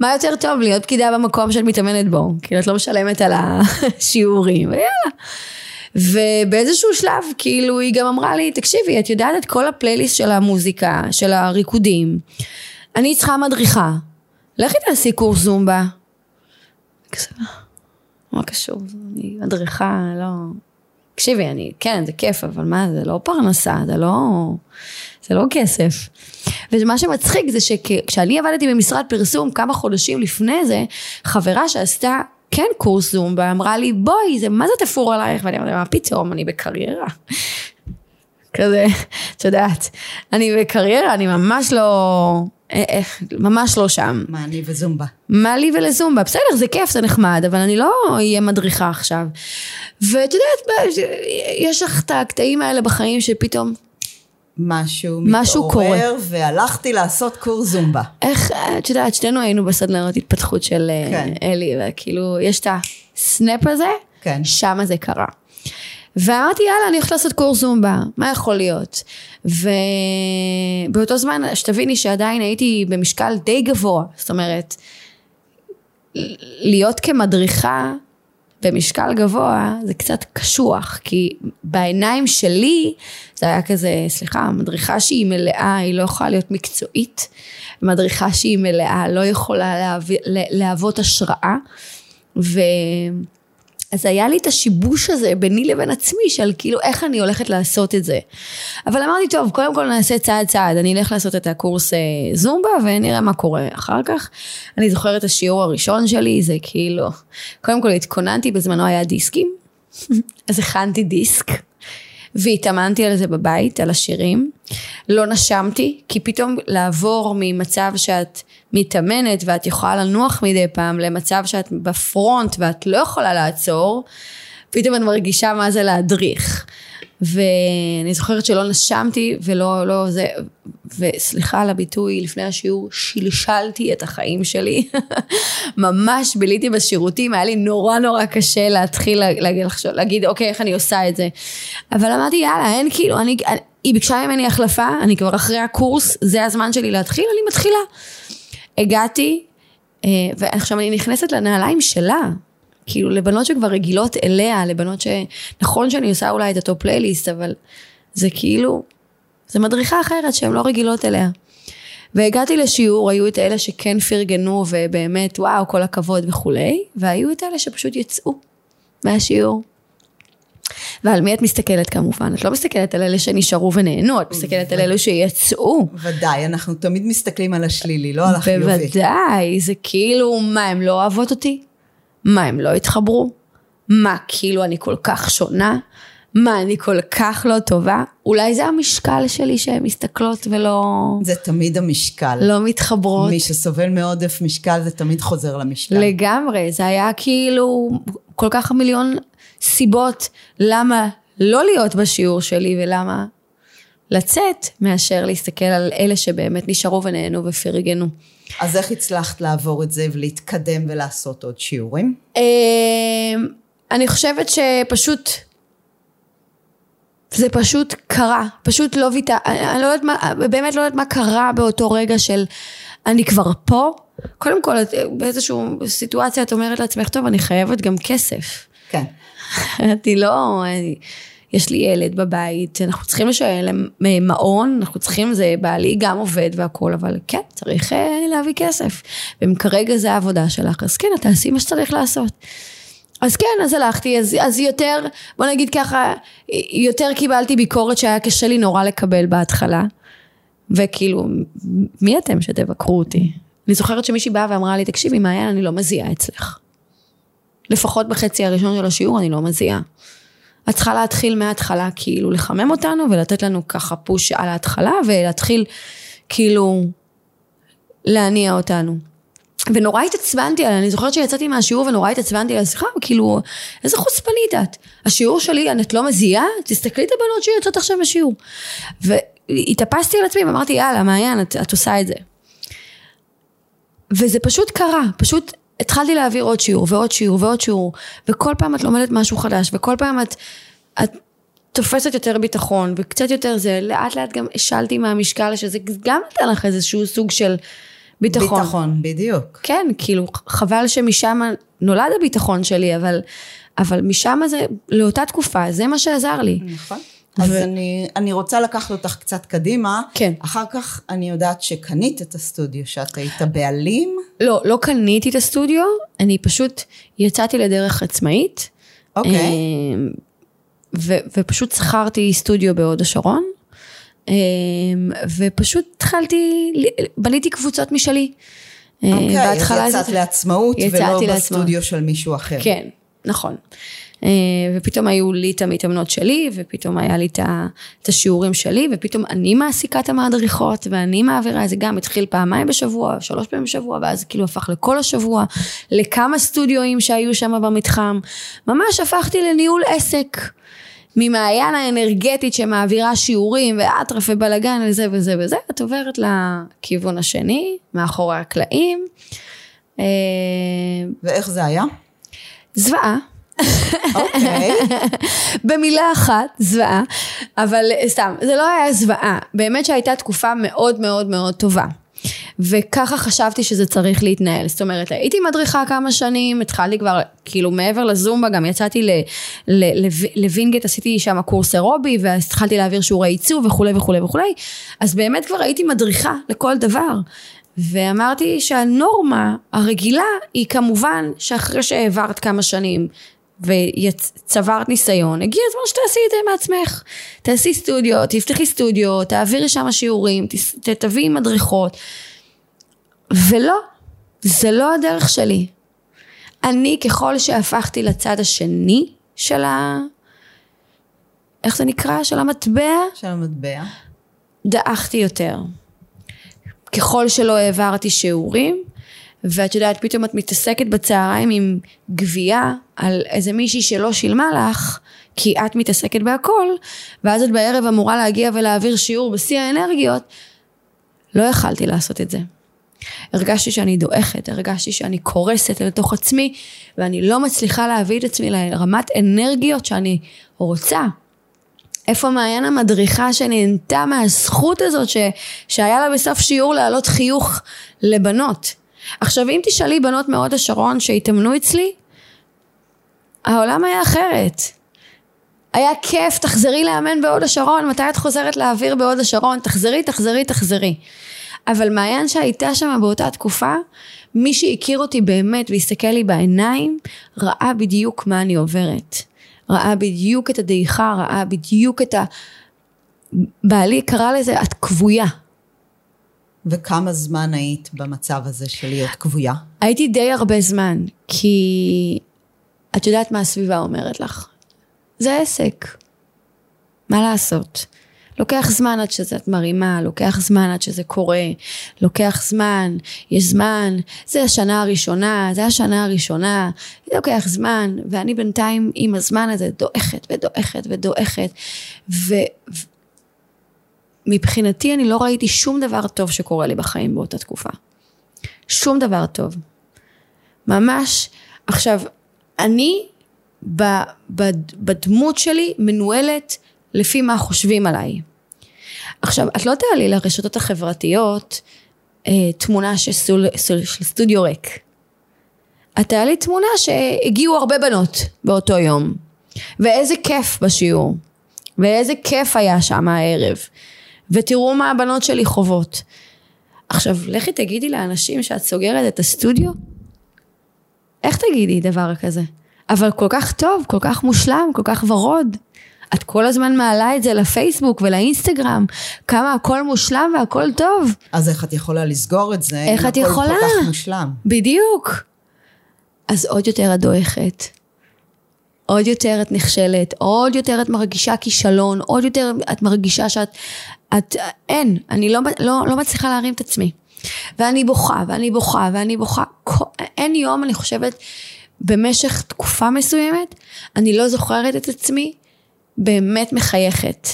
מה יותר טוב, להיות פקידה במקום שאת מתאמנת בו, כאילו, את לא משלמת על השיעורים, ויאללה. ובאיזשהו שלב, כאילו, היא גם אמרה לי, תקשיבי, את יודעת את כל הפלייליסט של המוזיקה, של הריקודים. אני צריכה מדריכה. לכי תעשי קורס זומבה. מה קשור? אני מדריכה, לא... תקשיבי, אני, כן, זה כיף, אבל מה, זה לא פרנסה, זה לא... זה לא כסף. ומה שמצחיק זה שכשאני עבדתי במשרד פרסום, כמה חודשים לפני זה, חברה שעשתה כן קורס זומבה, אמרה לי, בואי, זה, מה זה תפור עלייך? ואני אמרתי, מה פתאום, אני בקריירה. כזה, את יודעת, אני בקריירה, אני ממש לא, איך, ממש לא שם. מה לי וזומבה? מה לי ולזומבה, בסדר, זה כיף, זה נחמד, אבל אני לא אהיה מדריכה עכשיו. ואת יודעת, יש לך את הקטעים האלה בחיים שפתאום, משהו, משהו מתעורר, קורה. והלכתי לעשות קורס זומבה. איך, את יודעת, שתינו היינו בסדנרת התפתחות של כן. אלי, וכאילו, יש את הסנאפ הזה, כן. שם זה קרה. ואמרתי, יאללה, אני הולכת לעשות קורס זומבה, מה יכול להיות? ובאותו זמן, שתביני שעדיין הייתי במשקל די גבוה, זאת אומרת, להיות כמדריכה, במשקל גבוה, זה קצת קשוח, כי בעיניים שלי, זה היה כזה, סליחה, מדריכה שהיא מלאה, היא לא יכולה להיות מקצועית, מדריכה שהיא מלאה, לא יכולה להוות השראה, ואז היה לי את השיבוש הזה, ביני לבין עצמי, של כאילו, איך אני הולכת לעשות את זה, אבל אמרתי, טוב, קודם כל נעשה צעד צעד, אני אלך לעשות את הקורס זומבה, ונראה מה קורה אחר כך, אני זוכרת את השיעור הראשון שלי, זה כאילו, קודם כל התכוננתי, בזמנו היה דיסקים, אז הכנתי דיסק, והתאמנתי על זה בבית, על השירים, לא נשמתי, כי פתאום לעבור ממצב שאת מתאמנת, ואת יכולה לנוח מדי פעם, למצב שאת בפרונט, ואת לא יכולה לעצור, פתאום את מרגישה מה זה להדריך, ואני זוכרת שלא נשמתי, ולא, לא זה, וסליחה על הביטוי, לפני השיעור, שלשלתי את החיים שלי, ממש ביליתי בשירותים, היה לי נורא נורא קשה להתחיל, להגיד, אוקיי, איך אני עושה את זה, אבל אמרתי, יאללה, אין כאילו, אני, היא ביקשה ממני החלפה, אני כבר אחרי הקורס, זה הזמן שלי להתחיל, אני מתחילה. הגעתי, ועכשיו אני נכנסת לנעליים שלה, כאילו לבנות שכבר רגילות אליה, לבנות שנכון שאני עושה אולי את אותו פלייליסט, אבל זה כאילו, זה מדריכה אחרת שהן לא רגילות אליה. והגעתי לשיעור, היו את אלה שכן פרגנו, ובאמת וואו, כל הכבוד וכולי, והיו את אלה שפשוט יצאו מהשיעור. ועל מי את מסתכלת כמובן? את לא מסתכלת על אלה שנשארו ונהנו, את מסתכלת על אלו שיצאו. ודאי, אנחנו תמיד מסתכלים על השלילי, לא על החיובי. בוודאי, זה כאילו, מה, הם לא אוהבות אותי? מה, הם לא התחברו? מה, כאילו אני כל כך שונה? מה, אני כל כך לא טובה? אולי זה המשקל שלי שהן מסתכלות ולא... זה תמיד המשקל. לא מתחברות. מי שסובל מעודף משקל, זה תמיד חוזר למשקל. לגמרי, זה היה כאילו כל כך מיליון סיבות למה לא להיות בשיעור שלי ולמה לצאת, מאשר להסתכל על אלה שבאמת נשארו ונהנו ופרגנו. אז איך הצלחת לעבור את זה ולהתקדם ולעשות עוד שיעורים? אני חושבת שפשוט... זה פשוט קרה, פשוט לא ויתר, אני לא יודעת מה, באמת לא יודעת מה קרה באותו רגע של אני כבר פה, קודם כל באיזושהי סיטואציה את אומרת לעצמך, טוב אני חייבת גם כסף. כן. אני לא, אני, יש לי ילד בבית, אנחנו צריכים לשלם מעון, אנחנו צריכים, זה בעלי גם עובד והכל, אבל כן, צריך להביא כסף, וכרגע זה העבודה שלך, אז כן, תעשי מה שצריך לעשות. אז כן, אז הלכתי, אז, אז יותר, בוא נגיד ככה, יותר קיבלתי ביקורת שהיה קשה לי נורא לקבל בהתחלה, וכאילו, מי אתם שתבקרו אותי? אני זוכרת שמישהי באה ואמרה לי, תקשיבי, מעיין, אני לא מזיעה אצלך. לפחות בחצי הראשון של השיעור, אני לא מזיעה. את צריכה להתחיל מההתחלה, כאילו, לחמם אותנו, ולתת לנו ככה פוש על ההתחלה, ולהתחיל, כאילו, להניע אותנו. ונורא התעצבנתי עליה, אני זוכרת שיצאתי מהשיעור ונורא התעצבנתי עליה, סליחה, כאילו, איזה חוצפנית את? השיעור שלי, את לא מזיעה? תסתכלי את הבנות שיוצאות עכשיו בשיעור. והתאפסתי על עצמי, ואמרתי, יאללה, מעיין, את, את עושה את זה. וזה פשוט קרה, פשוט התחלתי להעביר עוד שיעור, ועוד שיעור, ועוד שיעור, וכל פעם את לומדת משהו חדש, וכל פעם את, את תופסת יותר ביטחון, וקצת יותר זה, לאט לאט גם השלתי מהמשקל, שזה גם נתן לך איזשהו סוג של ביטחון. ביטחון, בדיוק. כן, כאילו, חבל שמשם נולד הביטחון שלי, אבל, אבל משם זה, לאותה תקופה, זה מה שעזר לי. נכון. אז ו... אני, אני רוצה לקחת אותך קצת קדימה. כן. אחר כך אני יודעת שקנית את הסטודיו, שאת היית בעלים. לא, לא קניתי את הסטודיו, אני פשוט יצאתי לדרך עצמאית. אוקיי. ו, ופשוט שכרתי סטודיו בהוד השרון. ופשוט התחלתי, בניתי קבוצות משלי. אוקיי, יצאת לעצמאות ולא בסטודיו של מישהו אחר. כן, נכון. ופתאום היו לי את המתאמנות שלי, ופתאום היה לי את השיעורים שלי, ופתאום אני מעסיקה את המדריכות, ואני מעבירה, זה גם התחיל פעמיים בשבוע, שלוש פעמים בשבוע, ואז כאילו הפך לכל השבוע, לכמה סטודיואים שהיו שם במתחם. ממש הפכתי לניהול עסק. ממעיין האנרגטית שמעבירה שיעורים ואטרף ובלגן לזה וזה וזה, את עוברת לכיוון השני, מאחורי הקלעים. ואיך זה היה? זוועה. אוקיי. במילה אחת, זוועה. אבל סתם, זה לא היה זוועה. באמת שהייתה תקופה מאוד מאוד מאוד טובה. וככה חשבתי שזה צריך להתנהל, זאת אומרת, הייתי מדריכה כמה שנים, התחלתי כבר, כאילו מעבר לזומבה, גם יצאתי ל, ל, ל, לווינגט, עשיתי שם קורס אירובי, והתחלתי להעביר שיעורי עיצוב וכו' וכו' וכו', אז באמת כבר הייתי מדריכה לכל דבר, ואמרתי שהנורמה הרגילה, היא כמובן שאחרי שהעברת כמה שנים, וצברת ניסיון, הגיע הזמן שתעשי את זה מעצמך, תעשי סטודיו, תפתחי סטודיו, תעבירי שם השיעורים, תביאי מדריכות, ולא, זה לא הדרך שלי, אני ככל שהפכתי לצד השני של ה... איך זה נקרא? של המטבע? של המטבע. דאחתי יותר, ככל שלא העברתי שיעורים, ואת יודעת, פתאום את מתעסקת בצהריים עם גבייה על איזה מישהי שלא שילמה לך, כי את מתעסקת בהכל, ואז את בערב אמורה להגיע ולהעביר שיעור בשיא האנרגיות, לא יכלתי לעשות את זה. הרגשתי שאני דואכת, הרגשתי שאני קורסת לתוך עצמי, ואני לא מצליחה להביא את עצמי לרמת אנרגיות שאני רוצה. איפה מעיין המדריכה שנהנתה מהזכות הזאת ש... שהיה לה בסוף שיעור להעלות חיוך לבנות. עכשיו אם תשאלי בנות מאוד השרון שהתאמנו אצלי, העולם היה אחרת. היה כיף, תחזרי לאמן בעוד השרון, מתי את חוזרת לאוויר בעוד השרון, תחזרי, תחזרי, תחזרי. אבל מעיין שהייתה שם באותה תקופה, מי שהכיר אותי באמת והסתכל לי בעיניים, ראה בדיוק מה אני עוברת. ראה בדיוק את הדעיכה, ראה בדיוק את ה... בעלי קרא לזה, את קבויה. וכמה זמן היית במצב הזה של להיות קבויה? הייתי די הרבה זמן, כי את יודעת מה הסביבה אומרת לך. זה עסק. מה לעשות? לוקח זמן עד שזה את מרימה, לוקח זמן עד שזה קורה, לוקח זמן, יש זמן, זה השנה הראשונה, זה השנה הראשונה, לוקח זמן, ואני בינתיים עם הזמן הזה דואכת ודואכת ודואכת, ומבחינתי אני לא ראיתי שום דבר טוב שקורה לי בחיים באותה תקופה. שום דבר טוב. ממש, עכשיו, אני בדמות שלי מנוהלת לפי מה חושבים עליי. עכשיו, את לא תעלי לרשתות החברתיות אה, תמונה של סטודיו ריק. את תעלי תמונה שהגיעו הרבה בנות באותו יום. ואיזה כיף בשיעור. ואיזה כיף היה שם הערב. ותראו מה הבנות שלי חוות. עכשיו, לכי תגידי לאנשים שאת סוגרת את הסטודיו. איך תגידי דבר כזה? אבל כל כך טוב, כל כך מושלם, כל כך ורוד. את כל הזמן מעלה את זה לפייסבוק ולאינסטגרם, כמה הכל מושלם והכל טוב. אז איך את יכולה לסגור את זה? איך את יכולה? הכל כל כך מושלם. בדיוק. אז עוד יותר את דואכת, עוד יותר את נכשלת, עוד יותר את מרגישה כישלון, עוד יותר את מרגישה שאת, את, אין, אני לא, לא, לא מצליחה להרים את עצמי. ואני בוכה, ואני בוכה, ואני בוכה, אין יום אני חושבת, במשך תקופה מסוימת, אני לא זוכרת את עצמי, באמת מחייכת,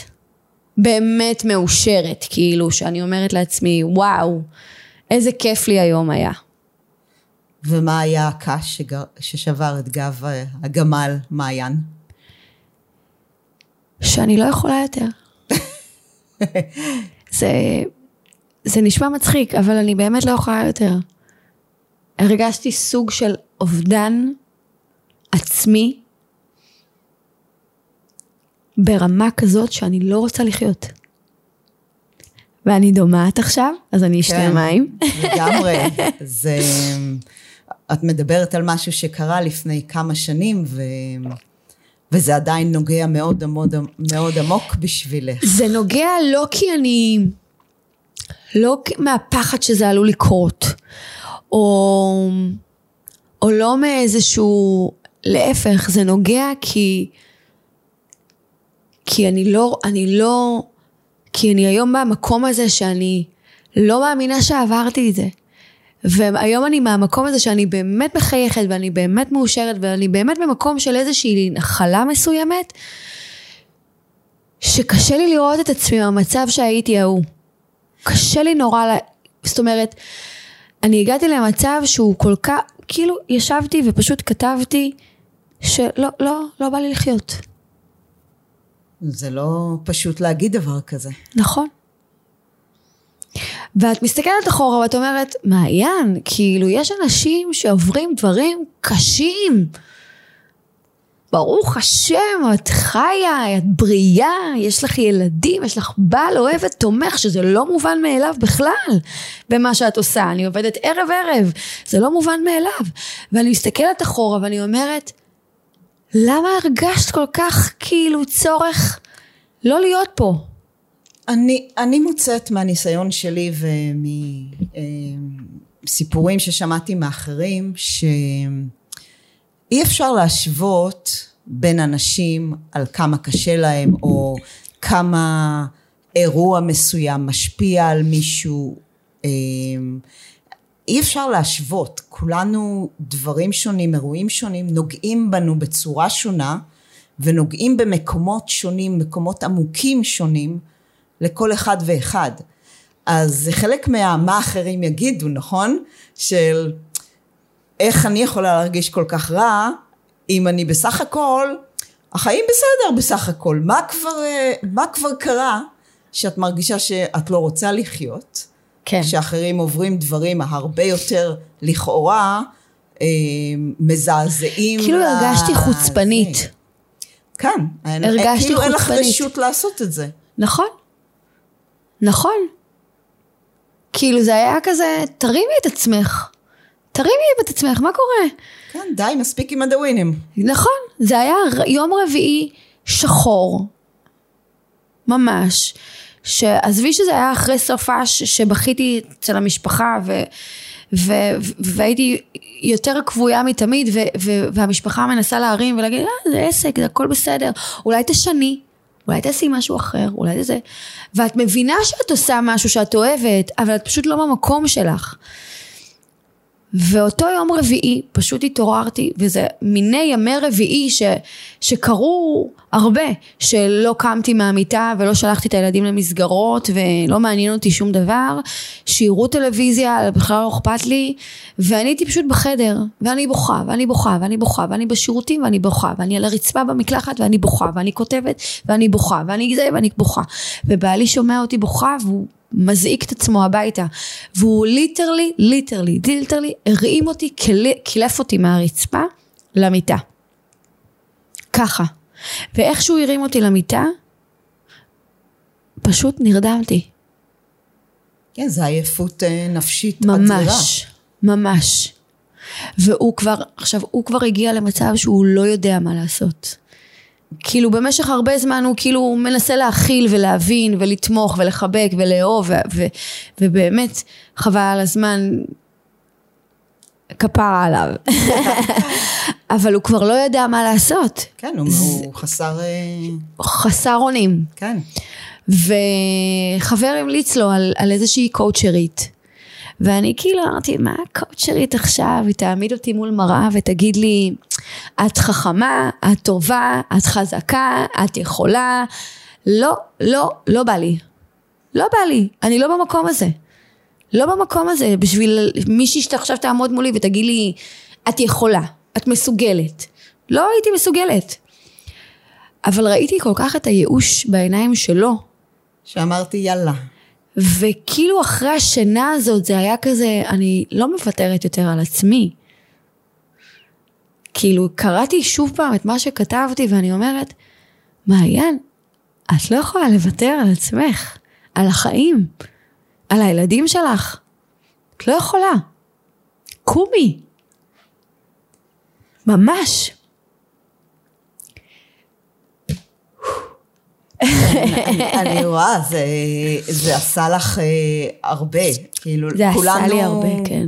באמת מאושרת, כאילו שאני אומרת לעצמי, וואו, איזה כיף לי היום היה. ומה היה הקש שגר, ששבר את גב הגמל מעיין? שאני לא יכולה יותר. זה, זה נשמע מצחיק, אבל אני באמת לא יכולה יותר. הרגשתי סוג של אובדן עצמי, ברמה כזאת שאני לא רוצה לחיות. ואני דומעת עכשיו, אז אני אשתה מים. לגמרי. זה, את מדברת על משהו שקרה לפני כמה שנים, ו, וזה עדיין נוגע מאוד, מאוד, מאוד עמוק בשבילך. זה נוגע לא כי אני, לא מהפחד שזה עלול לקרות, או, או לא מאיזשהו, להפך, זה נוגע כי... כי אני לא, אני לא, כי אני היום במקום הזה שאני לא מאמינה שעברתי את זה. והיום אני מהמקום הזה שאני באמת מחייכת ואני באמת מאושרת ואני באמת במקום של איזושהי נחלה מסוימת, שקשה לי לראות את עצמי במצב שהייתי ההוא. קשה לי נורא, לה... זאת אומרת, אני הגעתי למצב שהוא כל כך, כאילו ישבתי ופשוט כתבתי שלא, לא, לא, לא בא לי לחיות. זה לא פשוט להגיד דבר כזה. נכון. ואת מסתכלת אחורה ואת אומרת, מעיין, כאילו יש אנשים שעוברים דברים קשים. ברוך השם, את חיה, את בריאה, יש לך ילדים, יש לך בעל אוהבת, תומך, שזה לא מובן מאליו בכלל, במה שאת עושה. אני עובדת ערב ערב, זה לא מובן מאליו. ואני מסתכלת אחורה ואני אומרת, למה הרגשת כל כך כאילו צורך לא להיות פה? אני, אני מוצאת מהניסיון שלי ומסיפורים ששמעתי מאחרים, שאי אפשר להשוות בין אנשים על כמה קשה להם, או כמה אירוע מסוים משפיע על מישהו. אי אפשר להשוות, כולנו דברים שונים, אירועים שונים, נוגעים בנו בצורה שונה, ונוגעים במקומות שונים, מקומות עמוקים שונים, לכל אחד ואחד. אז זה חלק מהמה אחרים יגידו, נכון? של איך אני יכולה להרגיש כל כך רע, אם אני בסך הכל החיים בסדר בסך הכל, מה כבר, מה כבר קרה שאת מרגישה שאת לא רוצה לחיות? כן. שאחרים עוברים דברים הרבה יותר לכאורה, אה, מזעזעים. כאילו לה... הרגשתי חוצפנית. כן. הרגשתי כאילו חוצפנית. כאילו אין לך רשות לעשות את זה. נכון. נכון. כאילו זה היה כזה, תרימי את עצמך. תרימי את עצמך, מה קורה? כן, די, מספיק עם הדווינים. נכון. זה היה יום רביעי שחור. ממש. שעזבי שזה היה אחרי סופה ש- שבכיתי אצל המשפחה ו- ו- והייתי יותר קבויה מתמיד ו- ו- והמשפחה מנסה להרים ולהגיד, אה, זה עסק, זה הכל בסדר, אולי תשני, אולי תעשי משהו אחר, אולי זה, ואת מבינה שאת עושה משהו שאת אוהבת, אבל את פשוט לא במקום שלך. ואותו יום רביעי פשוט התעוררתי, וזה מיני ימי רביעי ש, שקרו הרבה, שלא קמתי מהמיטה ולא שלחתי את הילדים למסגרות ולא מעניין אותי שום דבר, שירו טלוויזיה, בכלל לא אכפת לי, ואני הייתי פשוט בחדר, ואני בוכה, ואני בוכה, ואני בוכה, ואני בשירותים ואני בוכה, ואני על הרצפה במקלחת ואני בוכה, ואני כותבת ואני בוכה, ואני גזעי ואני בוכה, ובעלי שומע אותי בוכה והוא מזעיק את עצמו הביתה, והוא ליטרלי, ליטרלי, ליטרלי, הרעים אותי, קלף אותי מהרצפה למיטה. ככה. ואיך שהוא הרעים אותי למיטה, פשוט נרדמתי. כן, זה עייפות נפשית אדירה. ממש, ממש. והוא כבר, עכשיו, הוא כבר הגיע למצב שהוא לא יודע מה לעשות. כאילו במשך הרבה זמן הוא כאילו מנסה להכיל ולהבין ולתמוך ולחבק ולאהוב ו- ו- ובאמת חבל על הזמן כפרה עליו. אבל הוא כבר לא ידע מה לעשות. כן, הוא, הוא חסר... חסר אונים. כן. וחבר המליץ לו על, על איזושהי קואוצ'רית. ואני כאילו אמרתי, מה הקואוצ'רית עכשיו? היא תעמיד אותי מול מראה ותגיד לי, את חכמה, את טובה, את חזקה, את יכולה. לא, לא, לא בא לי. לא בא לי. אני לא במקום הזה. לא במקום הזה. בשביל מישהי שעכשיו תעמוד מולי ותגיד לי, את יכולה, את מסוגלת. לא הייתי מסוגלת. אבל ראיתי כל כך את הייאוש בעיניים שלו. שאמרתי, יאללה. וכאילו אחרי השינה הזאת זה היה כזה, אני לא מוותרת יותר על עצמי. כאילו קראתי שוב פעם את מה שכתבתי ואני אומרת, מעיין, את לא יכולה לוותר על עצמך, על החיים, על הילדים שלך. את לא יכולה. קומי. ממש. אני רואה, זה עשה לך הרבה. זה עשה לי הרבה, כן.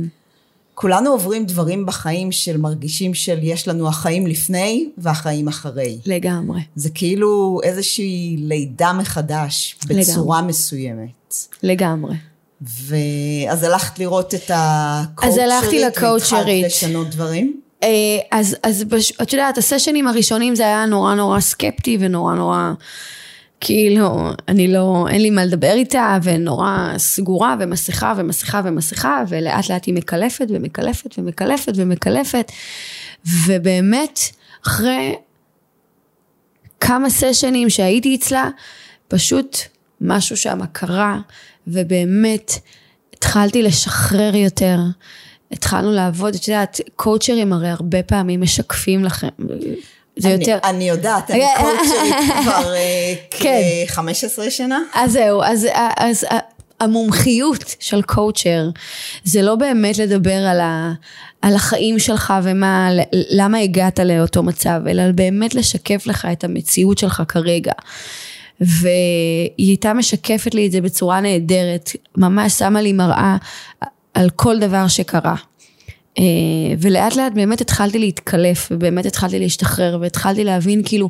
כולנו עוברים דברים בחיים של מרגישים של יש לנו החיים לפני והחיים אחרי. לגמרי. זה כאילו איזושהי לידה מחדש בצורה מסוימת. לגמרי. ואז הלכת לראות את הקואוצ'רית. אז הלכתי לקואוצ'רית. והתחלת לשנות דברים? אז את יודעת, הסשנים הראשונים זה היה נורא נורא סקפטי ונורא נורא... כאילו, אני לא, אין לי מה לדבר איתה, ונורא סגורה, ומסכה, ומסכה, ומסכה, ולאט לאט היא מקלפת, ומקלפת, ומקלפת, ומקלפת, ובאמת, אחרי כמה סשנים שהייתי אצלה, פשוט משהו שם קרה, ובאמת, התחלתי לשחרר יותר, התחלנו לעבוד, את יודעת, קואוצ'רים הרי הרבה פעמים משקפים לכם, אני יודעת, אני קואוצ'רית כבר כ-חמש עשרה שנה. אז זהו, אז המומחיות של קואוצ'ר, זה לא באמת לדבר על החיים שלך ולמה הגעת לאותו מצב, אלא באמת לשקף לך את המציאות שלך כרגע. והיא הייתה משקפת לי את זה בצורה נהדרת, ממש שמה לי מראה על כל דבר שקרה. ולאט לאט באמת התחלתי להתקלף, ובאמת התחלתי להשתחרר, והתחלתי להבין כאילו,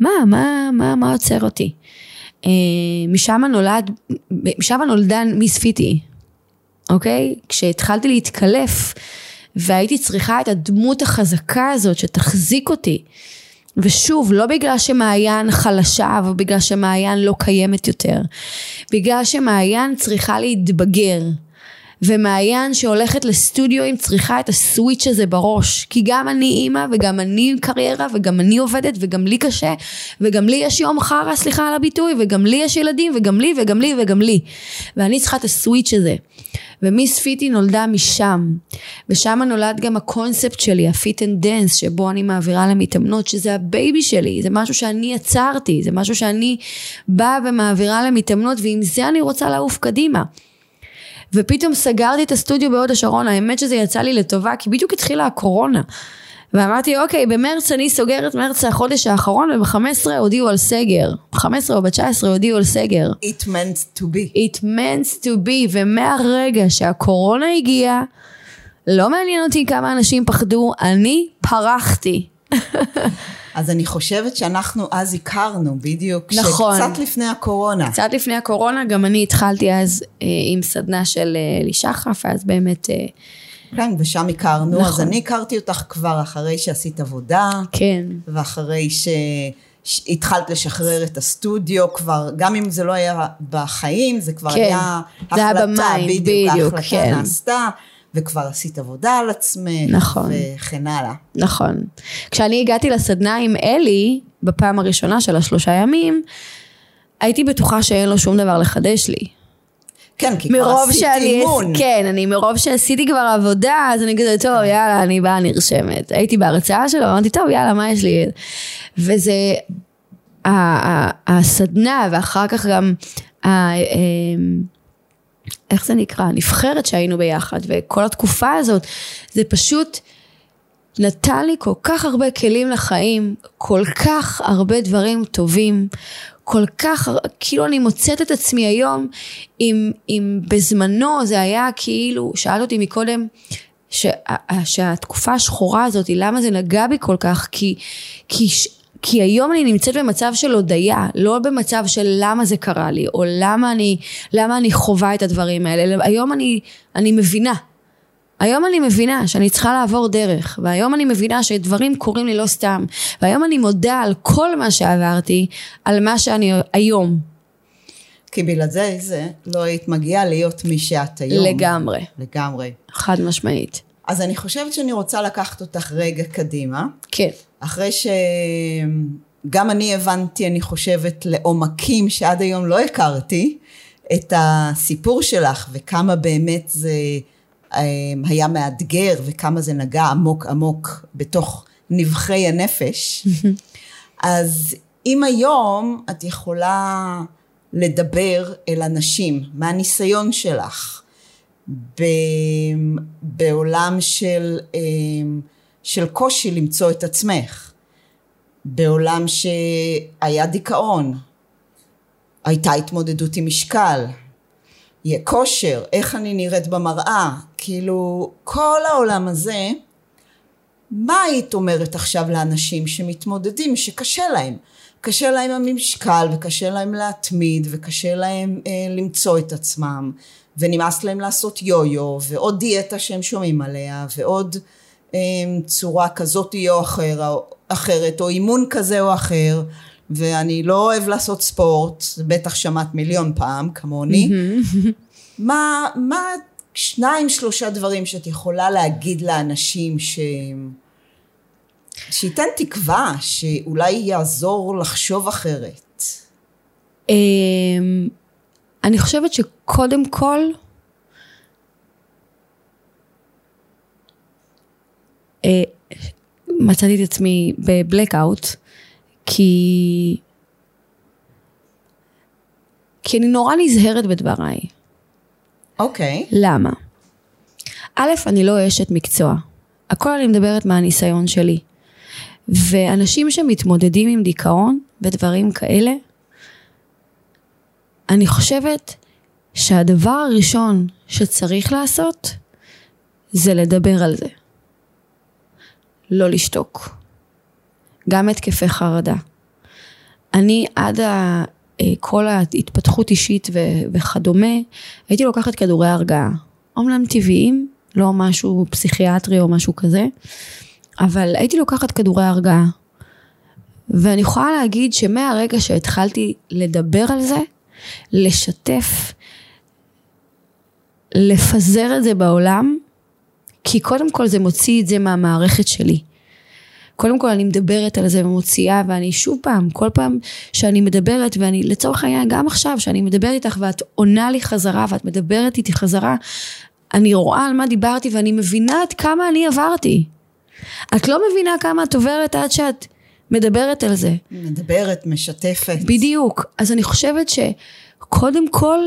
מה, מה, מה, מה עוצר אותי? משם נולד, משם נולדן מספיתי, אוקיי? כשהתחלתי להתקלף, והייתי צריכה את הדמות החזקה הזאת, שתחזיק אותי, ושוב, לא בגלל שמעיין חלשה, ובגלל שמעיין לא קיימת יותר, בגלל שמעיין צריכה להתבגר, ומעיין שהולכת לסטודיו צריכה את הסוויץ' הזה בראש, כי גם אני אימא וגם אני קריירה וגם אני עובדת וגם לי קשה וגם לי יש יום חרה, סליחה על הביטוי, וגם לי יש ילדים וגם לי וגם לי וגם לי, ואני צריכה את הסוויץ' הזה. ומיס פיטי נולדה משם, ושם נולד גם הקונספט שלי, הפיט אנד דנס, שבו אני מעבירה למתאמנות, שזה הבייבי שלי, זה משהו שאני יצרתי, זה משהו שאני באה ומעבירה למתאמנות, ועם זה אני רוצה לעוף קדימה. ופתאום סגרתי את הסטודיו בהוד השרון, האמת שזה יצא לי לטובה, כי בדיוק התחילה הקורונה, ואמרתי, אוקיי, במרץ אני סוגרת, מרץ החודש האחרון, וב-חמש עשרה הודיעו על סגר. חמש עשרה או ב-תשע עשרה הודיעו על סגר. It meant to be. It meant to be, ומהרגע שהקורונה הגיעה, לא מעניין אותי כמה אנשים פחדו, אני פרחתי. אז אני חושבת שאנחנו אז הכרנו בדיוק, נכון. שקצת לפני הקורונה. קצת לפני הקורונה, גם אני התחלתי אז אה, עם סדנה של אלי אה, שחף, אז באמת... אה, כן, ושם הכרנו, נכון. אז אני הכרתי אותך כבר אחרי שעשית עבודה, כן. ואחרי שהתחלת לשחרר את הסטודיו כבר, גם אם זה לא היה בחיים, זה כבר כן. היה החלטה, במים, בדיוק, בדיוק, ההחלטה כן. נעשתה, וכבר עשית עבודה על עצמך, נכון. וכן הלאה. נכון. כשאני הגעתי לסדנה עם אלי, בפעם הראשונה של השלושה ימים, הייתי בטוחה שאין לו שום דבר לחדש לי. כן, כי כבר עשיתי אימון. כן, אני מרוב שעשיתי כבר עבודה, אז אני כזה, טוב, יאללה, אני באה נרשמת. הייתי בהרצאה שלו, אמרתי, טוב, יאללה, מה יש לי? וזה, הסדנה, ואחר כך גם, איך זה נקרא? הנבחרת שהיינו ביחד, וכל התקופה הזאת, זה פשוט... נתן לי כל כך הרבה כלים לחיים, כל כך הרבה דברים טובים, כל כך, כאילו אני מוצאת את עצמי היום, אם, אם בזמנו זה היה כאילו, שאלת אותי מקודם, שה, שהתקופה השחורה הזאת, למה זה נגע בי כל כך, כי, כי, כי היום אני נמצאת במצב של הודעה, לא במצב של למה זה קרה לי, או למה אני, למה אני חווה את הדברים האלה, היום אני, אני מבינה, היום אני מבינה שאני צריכה לעבור דרך, והיום אני מבינה שדברים קורים לי לא סתם, והיום אני מודה על כל מה שעברתי, על מה שאני היום. כי בלעדי זה לא היית מגיעה להיות מי שאת היום. לגמרי. לגמרי. חד משמעית. אז אני חושבת שאני רוצה לקחת אותך רגע קדימה. כן. אחרי שגם אני הבנתי, אני חושבת, לעומקים שעד היום לא הכרתי, את הסיפור שלך, וכמה באמת זה... היה מאתגר וכמה זה נגע עמוק עמוק בתוך נבחי הנפש. אז אם היום את יכולה לדבר אל אנשים מהניסיון שלך ב- בעולם של של קושי למצוא את עצמך, בעולם שהיה דיכאון, הייתה התמודדות עם משקל, יהיה כושר, איך אני נראית במראה, כאילו כל העולם הזה, מה היית אומרת עכשיו לאנשים שמתמודדים, שקשה להם, קשה להם המשקל וקשה להם להתמיד וקשה להם אה, למצוא את עצמם, ונמאס להם לעשות יו-יו ועוד דיאטה שהם שומעים עליה ועוד אה, צורה כזאת או אחר, אחרת או אימון כזה או אחר, ואני לא אוהב לעשות ספורט, בטח שמעת מיליון פעם, כמוני. מה, מה שניים, שלושה דברים שאת יכולה להגיד לאנשים ש... שייתן תקווה, שאולי יעזור לחשוב אחרת? אני חושבת שקודם כל, מצאתי את עצמי בבלקאוט, כי, כי אני נורא נזהרת בדבריי. אוקיי. למה? א', אני לא אשת מקצוע. הכל אני מדברת מהניסיון שלי. ואנשים שמתמודדים עם דיכאון ודברים כאלה, אני חושבת שהדבר הראשון שצריך לעשות, זה לדבר על זה. לא לשתוק. גם התקפי חרדה. אני עד ה, כל ההתפתחות אישית ו, וכדומה, הייתי לוקחת כדורי הרגעה. אומנם טבעיים, לא משהו פסיכיאטרי או משהו כזה, אבל הייתי לוקחת כדורי הרגעה. ואני יכולה להגיד שמהרגע שהתחלתי לדבר על זה, לשתף, לפזר את זה בעולם, כי קודם כל זה מוציא את זה מהמערכת שלי. קודם כל אני מדברת על זה ומוציאה, ואני שוב פעם, כל פעם שאני מדברת, ואני לצורך העניין גם עכשיו, שאני מדברת איתך ואת עונה לי חזרה, ואת מדברת איתי חזרה, אני רואה על מה דיברתי, ואני מבינה עד כמה אני עברתי. את לא מבינה כמה את עוברת עד שאת מדברת על זה. מדברת, משתפת. בדיוק. אז אני חושבת שקודם כל,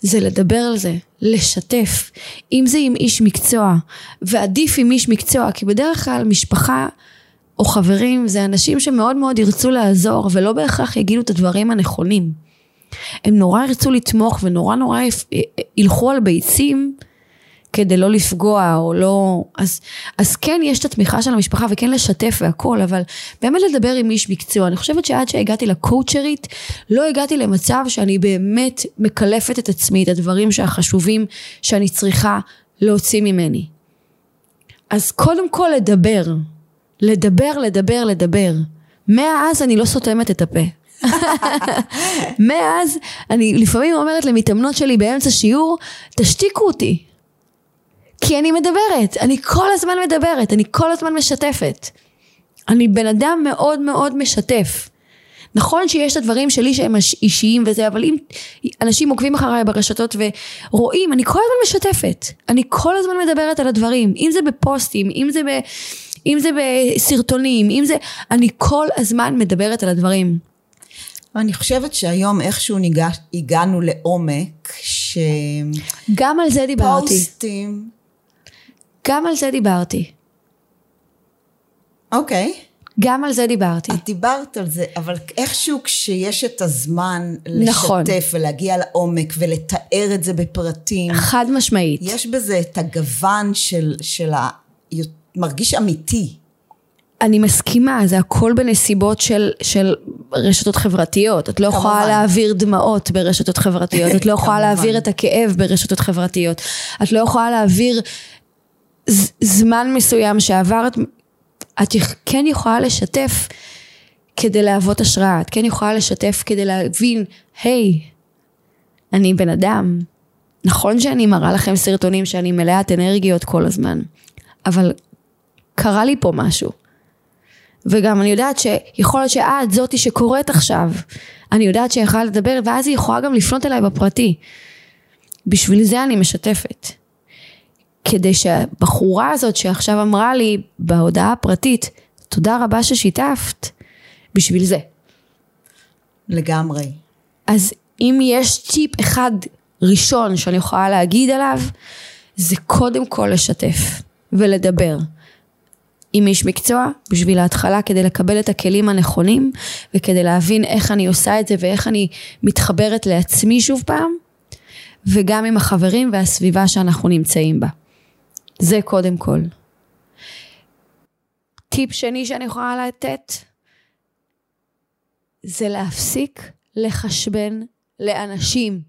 זה לדבר על זה, לשתף, אם זה עם איש מקצוע, ועדיף עם איש מקצוע, כי בדרך כלל משפחה או חברים, זה אנשים שמאוד מאוד ירצו לעזור, ולא בהכרח יגידו את הדברים הנכונים. הם נורא ירצו לתמוך, ונורא נורא ילכו על ביצים, כדי לא לפגוע, או לא... אז, אז כן יש את התמיכה של המשפחה, וכן לשתף והכל, אבל באמת לדבר עם איש מקצוע. אני חושבת שעד שהגעתי לקואוצ'רית, לא הגעתי למצב שאני באמת מקלפת את עצמי, את הדברים שהחשובים שאני צריכה להוציא ממני. אז קודם כל לדבר, לדבר, לדבר, לדבר. מאז אני לא סותמת את הפה. מאז אני לפעמים אומרת למתאמנות שלי באמצע שיעור, תשתיקו אותי. כי אני מדברת, אני כל הזמן מדברת, אני כל הזמן משתפת. אני בן אדם מאוד מאוד משתף. נכון שיש את הדברים שלי שהם אישיים וזה, אבל אם אנשים עוקבים אחריי ברשתות ורואים, אני כל הזמן משתפת. אני כל הזמן מדברת על הדברים, אם זה בפוסטים, אם זה, ב, אם זה בסרטונים, אם זה... אני כל הזמן מדברת על הדברים. אני חושבת שהיום איכשהו ניגע, הגענו לעומק, ש... גם על זה דיברתי. פוסטים... גם על זה דיברתי. אוקיי. גם על זה דיברתי. את דיברת על זה, אבל איכשהו כשיש את הזמן לשתף ולהגיע לעומק ולתאר את זה בפרטים. חד משמעית. יש בזה את הגוון של, של ה... מרגיש אמיתי. אני מסכימה, זה הכל בנסיבות של, של רשתות חברתיות. את לא כמובן. יכולה להעביר דמעות ברשתות חברתיות. את לא יכולה להעביר את הכאב ברשתות חברתיות. את לא יכולה להעביר... ז- זמן מסוים שעברת, את כן יכולה לשתף כדי להוות השראה, את כן יכולה לשתף כדי להבין, היי, hey, אני בן אדם, נכון שאני מראה לכם סרטונים שאני מלאת אנרגיות כל הזמן, אבל קרה לי פה משהו, וגם אני יודעת שיכול להיות שאת זאתי שקורית עכשיו, אני יודעת שיכולה לדבר, ואז היא יכולה גם לפנות אליי בפרטי, בשביל זה אני משתפת. כדי שהבחורה הזאת שעכשיו אמרה לי בהודעה הפרטית, תודה רבה ששיתפת, בשביל זה. לגמרי. אז אם יש טיפ אחד ראשון שאני יכולה להגיד עליו, זה קודם כל לשתף ולדבר. עם איש מקצוע, בשביל ההתחלה, כדי לקבל את הכלים הנכונים, וכדי להבין איך אני עושה את זה, ואיך אני מתחברת לעצמי שוב פעם, וגם עם החברים והסביבה שאנחנו נמצאים בה. זה קודם כל. טיפ שני שאני יכולה לתת, זה להפסיק לחשבן לאנשים.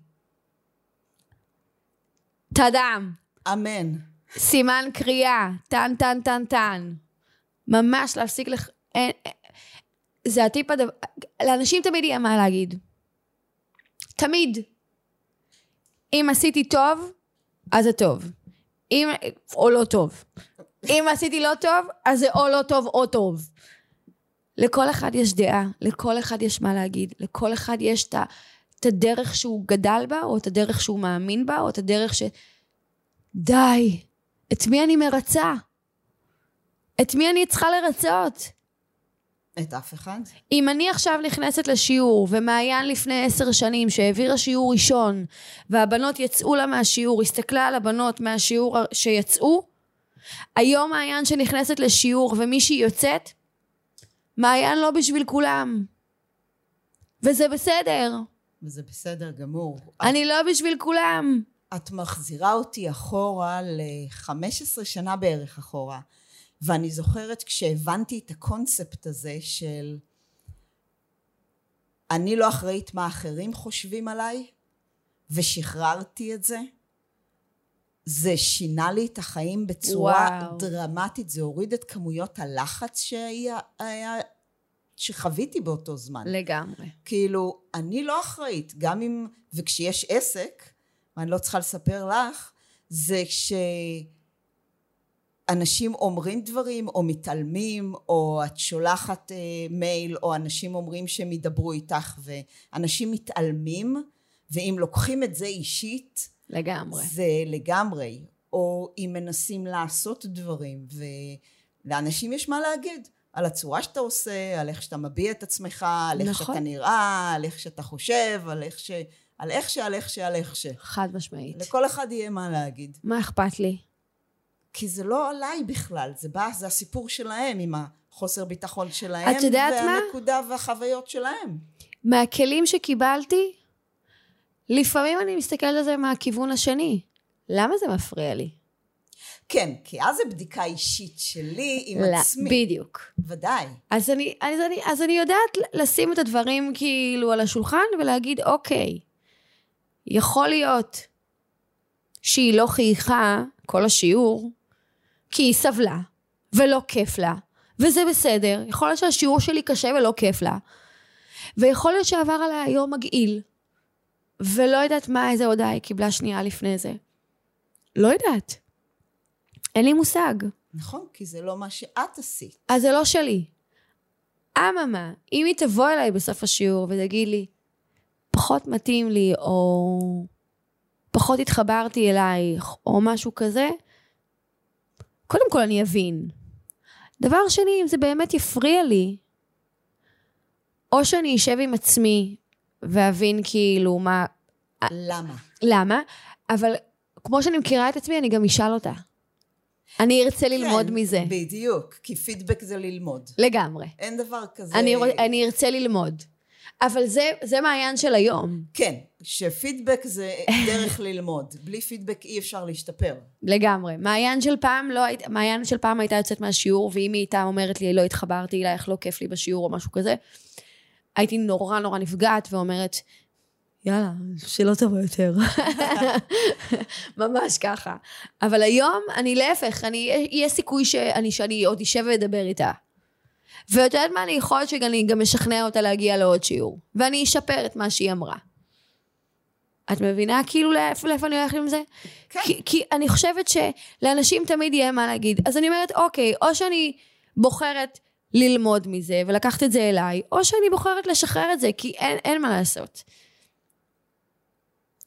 תדם. אמן. סימן קריאה. טן, טן, טן, טן. ממש להפסיק לח... אין... זה הטיפ הדבר... לאנשים תמיד יהיה מה להגיד. תמיד. אם עשיתי טוב, אז זה טוב. אם, או לא טוב. אם עשיתי לא טוב, אז זה או לא טוב או טוב. לכל אחד יש דעה, לכל אחד יש מה להגיד, לכל אחד יש את הדרך שהוא גדל בה, או את הדרך שהוא מאמין בה, או את הדרך ש... די, את מי אני מרצה? את מי אני צריכה לרצות? את אף אחד. אם אני עכשיו נכנסת לשיעור, ומעיין לפני עשר שנים שהעבירה שיעור ראשון, והבנות יצאו לה מהשיעור, הסתכלה על הבנות מהשיעור שיצאו, היום מעיין שנכנסת לשיעור, ומישהי יוצאת, מעיין לא בשביל כולם. וזה בסדר. וזה בסדר גמור. אני לא בשביל כולם. את מחזירה אותי אחורה, ל-חמש עשרה שנה בערך אחורה. ואני זוכרת כשהבנתי את הקונספט הזה של אני לא אחראית מה אחרים חושבים עליי, ושחררתי את זה, זה שינה לי את החיים בצורה וואו. דרמטית, זה הוריד את כמויות הלחץ שהיה, היה, שחוויתי באותו זמן. לגמרי. כאילו, אני לא אחראית, גם אם, וכשיש עסק, ואני לא צריכה לספר לך, זה כשאנשים אומרים דברים או מתעלמים, או את שולחת מייל או אנשים אומרים שהם ידברו איתך ואנשים מתעלמים, ואם לוקחים את זה אישית לגמרי, זה לגמרי, או אם מנסים לעשות דברים, ולאנשים יש מה להגיד על הצורה שאתה עושה, על איך שאתה מביע את עצמך, על איך נכון. שאתה נראה, על איך שאתה חושב, על איך ש... על איך שעל איך שעל איך ש... חד משמעית. לכל אחד יהיה מה להגיד. מה אכפת לי? כי זה לא עליי בכלל, זה בא, זה הסיפור שלהם, עם החוסר ביטחון שלהם, את יודעת מה? והנקודה והחוויות שלהם. מהכלים שקיבלתי, לפעמים אני מסתכלת על זה מהכיוון השני. למה זה מפריע לי? כן, כי אז זה בדיקה אישית שלי עם لا, עצמי. בדיוק. ודאי. אז אני, אז, אני, אז אני יודעת לשים את הדברים כאילו על השולחן ולהגיד, אוקיי, יכול להיות שהיא לא חייכה כל השיעור, כי היא סבלה ולא כיף לה, וזה בסדר. יכול להיות שהשיעור שלי קשה ולא כיף לה, ויכול להיות שעבר עליה יום מגעיל, ולא יודעת מה, איזה הודעה היא קיבלה שנייה לפני זה. לא יודעת. אין לי מושג. נכון, כי זה לא מה שאת עשית. אז זה לא שלי. אממה, אם היא תבוא אליי בסוף השיעור ותגיד לי, פחות מתאים לי, או פחות התחברתי אלייך, או משהו כזה, קודם כל אני אבין. דבר שני, אם זה באמת יפריע לי, או שאני אשב עם עצמי, ואבין כאילו מה... למה? למה? אבל כמו שאני מכירה את עצמי, אני גם אשאל אותה. אני ארצה ללמוד מזה. בדיוק, כי פידבק זה ללמוד. לגמרי. אין דבר כזה. אני ארצה ללמוד. אבל זה מעיין של היום. כן, שפידבק זה דרך ללמוד. בלי פידבק אי אפשר להשתפר. לגמרי. מעיין של פעם לא, מעיין של פעם הייתה יוצאת מהשיעור, ואם היא הייתה אומרת לי, לא התחברתי לה, איך לא כיף לי בשיעור או משהו כזה, הייתי נורא נורא נפגעת ואומרת, יאללה, שלא תבוא יותר. ממש ככה. אבל היום אני להפך, אני, יהיה סיכוי שאני, שאני עוד יישב ודבר איתה. ואת יודעת מה, אני יכולת שאני גם משכנע אותה להגיע לעוד שיעור. ואני אשפר את מה שהיא אמרה. את מבינה כאילו לאיפה אני הולכת עם זה? כן. כי, כי אני חושבת שלאנשים תמיד יהיה מה להגיד. אז אני אומרת, אוקיי, או שאני בוחרת ללמוד מזה ולקחת את זה אליי, או שאני בוחרת לשחרר את זה, כי אין, אין מה לעשות.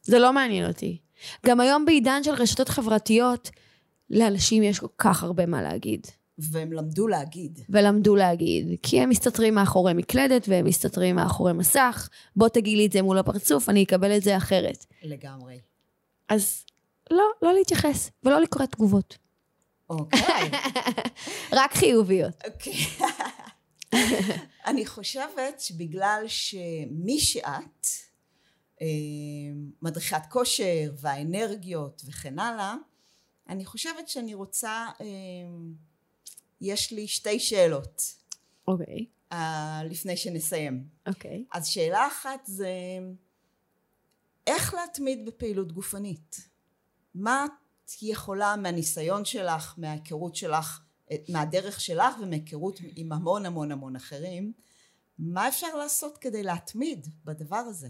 זה לא מעניין אותי. גם היום בעידן של רשתות חברתיות, לאנשים יש כל כך הרבה מה להגיד. והם למדו להגיד. ולמדו להגיד, כי הם מסתתרים מאחורי מקלדת, והם מסתתרים מאחורי מסך, בוא תגילי את זה מול הפרצוף, אני אקבל את זה אחרת. לגמרי. אז לא, לא להתייחס, ולא לקרוא תגובות. אוקיי. רק חיוביות. אוקיי. אני חושבת שבגלל שמי שאת... מדריכת כושר והאנרגיות וכן הלאה, אני חושבת שאני רוצה, יש לי שתי שאלות. אוקיי. לפני שנסיים. אוקיי. אז שאלה אחת זה, איך להתמיד בפעילות גופנית? מה את יכולה מהניסיון שלך, מההיכרות שלך, מהדרך שלך ומהיכרות עם המון המון המון אחרים, מה אפשר לעשות כדי להתמיד בדבר הזה?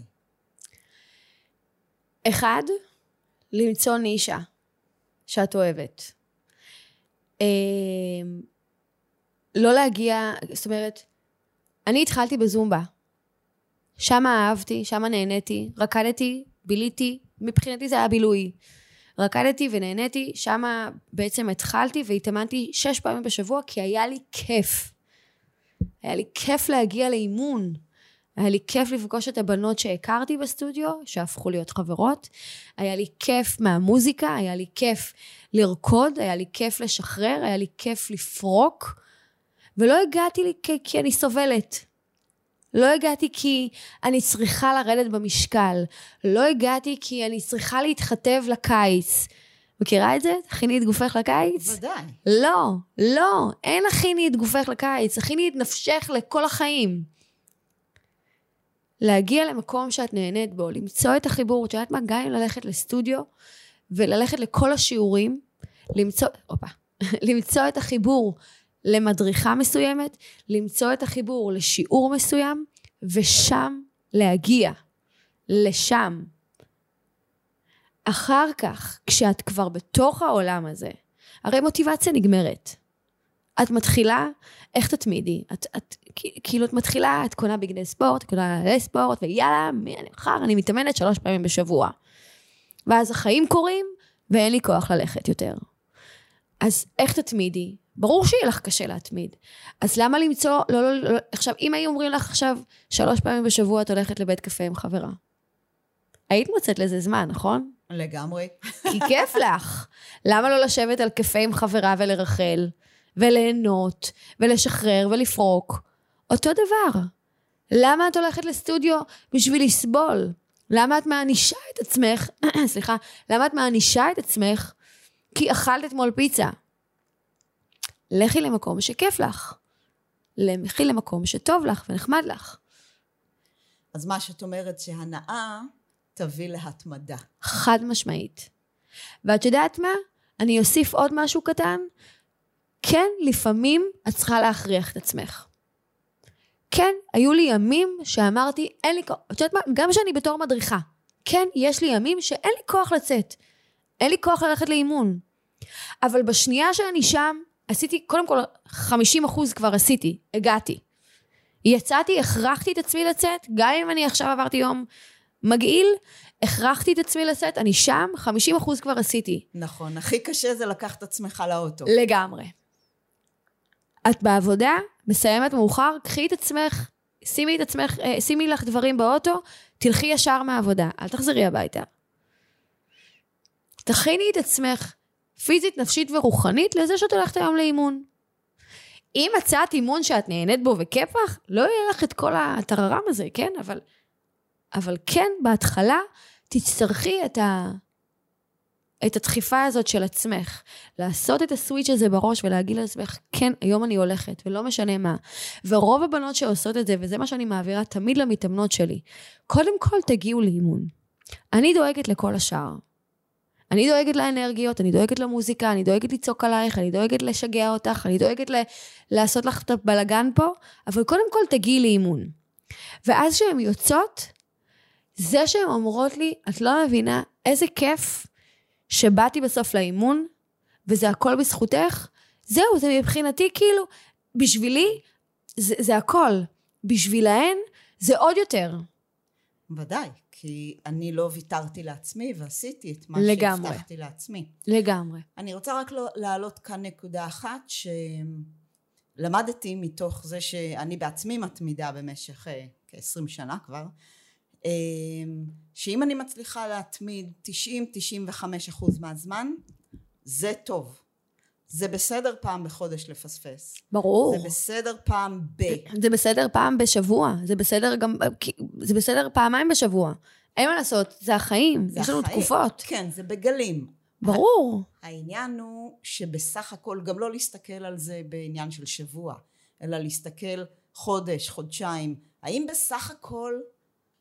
אחד, למצוא נישה שאת אוהבת. אה, לא להגיע, זאת אומרת, אני התחלתי בזומבה. שם אהבתי, שם נהניתי, רקדתי, ביליתי, מבחינתי זה היה בילוי. רקדתי ונהניתי, שם בעצם התחלתי והתאמנתי שש פעמים בשבוע, כי היה לי כיף. היה לי כיף להגיע לאימון. היה לי כיף לפגוש את הבנות שהכרתי בסטודיו, שהפכו להיות חברות, היה לי כיף מהמוזיקה, היה לי כיף לרקוד, היה לי כיף לשחרר, היה לי כיף לפרוק, ולא הגעתי לי כי, כי אני סובלת, לא הגעתי כי אני צריכה לרדת במשקל, לא הגעתי כי אני צריכה להתחתב לקיץ, מכירה את זה? הכיני את גופך לקיץ? ודאי. לא, לא, אין הכיני את גופך לקיץ, הכיני את נפשך לכל החיים. להגיע למקום שאת נהנית בו, למצוא את החיבור, את יודעת מה, גם אם ללכת לסטודיו, וללכת לכל השיעורים, למצוא, אופה, למצוא את החיבור למדריכה מסוימת, למצוא את החיבור לשיעור מסוים, ושם להגיע, לשם. אחר כך, כשאת כבר בתוך העולם הזה, הרי מוטיבציה נגמרת. את מתחילה, איך תתמידי? את, את, כאילו את מתחילה, את קונה בגדי ספורט, את קונה לספורט, ויאללה, מי אני אחר? אני מתאמנת שלוש פעמים בשבוע. ואז החיים קורים, ואין לי כוח ללכת יותר. אז איך תתמידי? ברור שיהיה לך קשה להתמיד. אז למה למצוא, לא, לא, לא, עכשיו, אם היו אומרים לך עכשיו, שלוש פעמים בשבוע את הולכת לבית קפה עם חברה. היית מוצאת לזה זמן, נכון? לגמרי. כי כיף לך. למה לא לשבת על קפה עם חברה ולרחל, וליהנות, ולשחרר, ולפרוק? אותו דבר. למה את הולכת לסטודיו בשביל לסבול? למה את מענישה את עצמך? סליחה. למה את מענישה את עצמך? כי אכלת אתמול פיצה. לכי למקום שכיף לך. לכי למקום שטוב לך ונחמד לך. אז מה שאת אומרת שהנאה תביא להתמדה. חד משמעית. ואת יודעת מה? אני אוסיף עוד משהו קטן. כן, לפעמים את צריכה להכריח את עצמך. כן, היו לי ימים שאמרתי, אין לי כוח, את יודעת מה? גם שאני בתור מדריכה. כן, יש לי ימים שאין לי כוח לצאת. אין לי כוח ללכת לאימון. אבל בשנייה שאני שם, עשיתי, קודם כל, חמישים אחוז כבר עשיתי, הגעתי. יצאתי, הכרחתי את עצמי לצאת, גם אם אני עכשיו עברתי יום מגעיל, הכרחתי את עצמי לצאת, אני שם, חמישים אחוז כבר עשיתי. נכון, הכי קשה זה לקחת עצמך לאוטו. לגמרי. את בעבודה, מסיימת מאוחר, קחי את עצמך, שימי את עצמך, שימי לך דברים באוטו, תלכי ישר מהעבודה, אל תחזרי הביתה. תכיני את עצמך, פיזית, נפשית ורוחנית, לזה שאת הולכת היום לאימון. אם הצעת אימון שאת נהנית בו וכפח, לא יהיה לך את כל התררם הזה, כן? אבל, אבל כן, בהתחלה, תצטרכי את, ה, את הדחיפה הזאת של עצמך, לעשות את הסוויץ' הזה בראש, ולהגיד לעצמך, כן, היום אני הולכת, ולא משנה מה. ורוב הבנות שעושות את זה, וזה מה שאני מעבירה תמיד למתאמנות שלי, קודם כל תגיעו לאימון. אני דואגת לכל השאר. אני דואגת לאנרגיות, אני דואגת למוזיקה, אני דואגת ליצוק עלייך, אני דואגת לשגע אותך, אני דואגת ל- לעשות לך את הבלגן פה, אבל קודם כל תגיעי לאימון. ואז שהן יוצאות, זה שהן אומרות לי, את לא מבינה איזה כיף שבאתי בסוף לאימון, וזה הכל בזכותך, זהו, זה מבחינתי כאילו, בשבילי זה, זה הכל, בשבילהן זה עוד יותר. ודאי. כי אני לא ויתרתי לעצמי, ועשיתי את מה לגמרי. שהבטחתי לעצמי. לגמרי. אני רוצה רק להעלות כאן נקודה אחת, שלמדתי מתוך זה שאני בעצמי מתמידה במשך כ-עשרים שנה כבר, שאם אני מצליחה להתמיד תשעים עד תשעים וחמישה אחוז מהזמן, זה טוב. זה בסדר פעם בחודש לפספס. ברור. זה בסדר פעם ב... זה בסדר פעם בשבוע. זה בסדר גם... זה בסדר פעמיים בשבוע. אין מה לעשות, זה החיים. זה יש לנו החיים. תקופות. כן, זה בגלים. ברור. העניין הוא שבסך הכל גם לא להסתכל על זה בעניין של שבוע, אלא להסתכל חודש, חודשיים. האם בסך הכל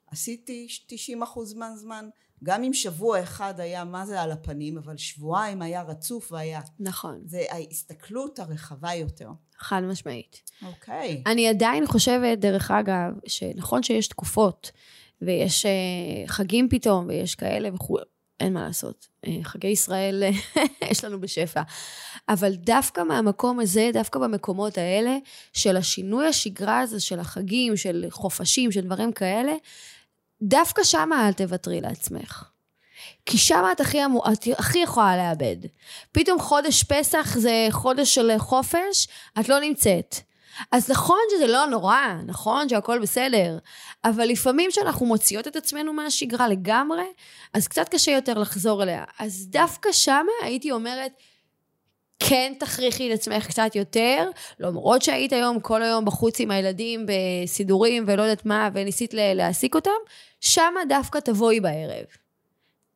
עשיתי תשעים אחוז מהזמן? גם אם שבוע אחד היה מה זה על הפנים, אבל שבועיים היה רצוף והיה. נכון. זה ההסתכלות הרחבה יותר. חד משמעית. אוקיי. אני עדיין חושבת, דרך אגב, שנכון שיש תקופות, ויש חגים פתאום, ויש כאלה וכו', אין מה לעשות. חגי ישראל יש לנו בשפע. אבל דווקא מהמקום הזה, דווקא במקומות האלה, של השינוי השגרה הזה, של החגים, של חופשים, של דברים כאלה, דווקא שמה אל תוותרי לעצמך. כי שמה את הכי, המו... את הכי יכולה לאבד. פתאום חודש פסח זה חודש של חופש, את לא נמצאת. אז נכון שזה לא נורא, נכון שהכל בסדר, אבל לפעמים שאנחנו מוציאות את עצמנו מהשגרה לגמרי, אז קצת קשה יותר לחזור אליה. אז דווקא שמה הייתי אומרת, כן תכריחי את עצמך קצת יותר, למרות שהיית היום כל היום בחוץ עם הילדים בסידורים ולא יודעת מה, וניסית להעסיק אותם, שמה דווקא תבואי בערב.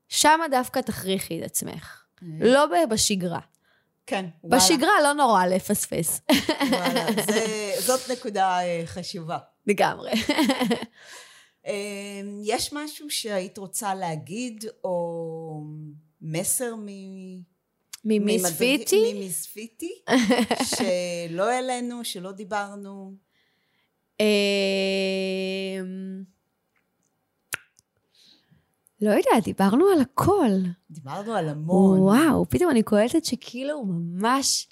שמה דווקא תכריחי את עצמך. לא בשגרה. כן. בשגרה לא נורא לפספס. וואלה, זאת נקודה חשובה. לגמרי. יש משהו שהיית רוצה להגיד, או מסר מ... ממיספיתי? ממיספיתי, שלא העלינו, שלא דיברנו. לא יודע, דיברנו על הכל. דיברנו על המון. וואו, פתאום אני קולטת שכאילו ממש,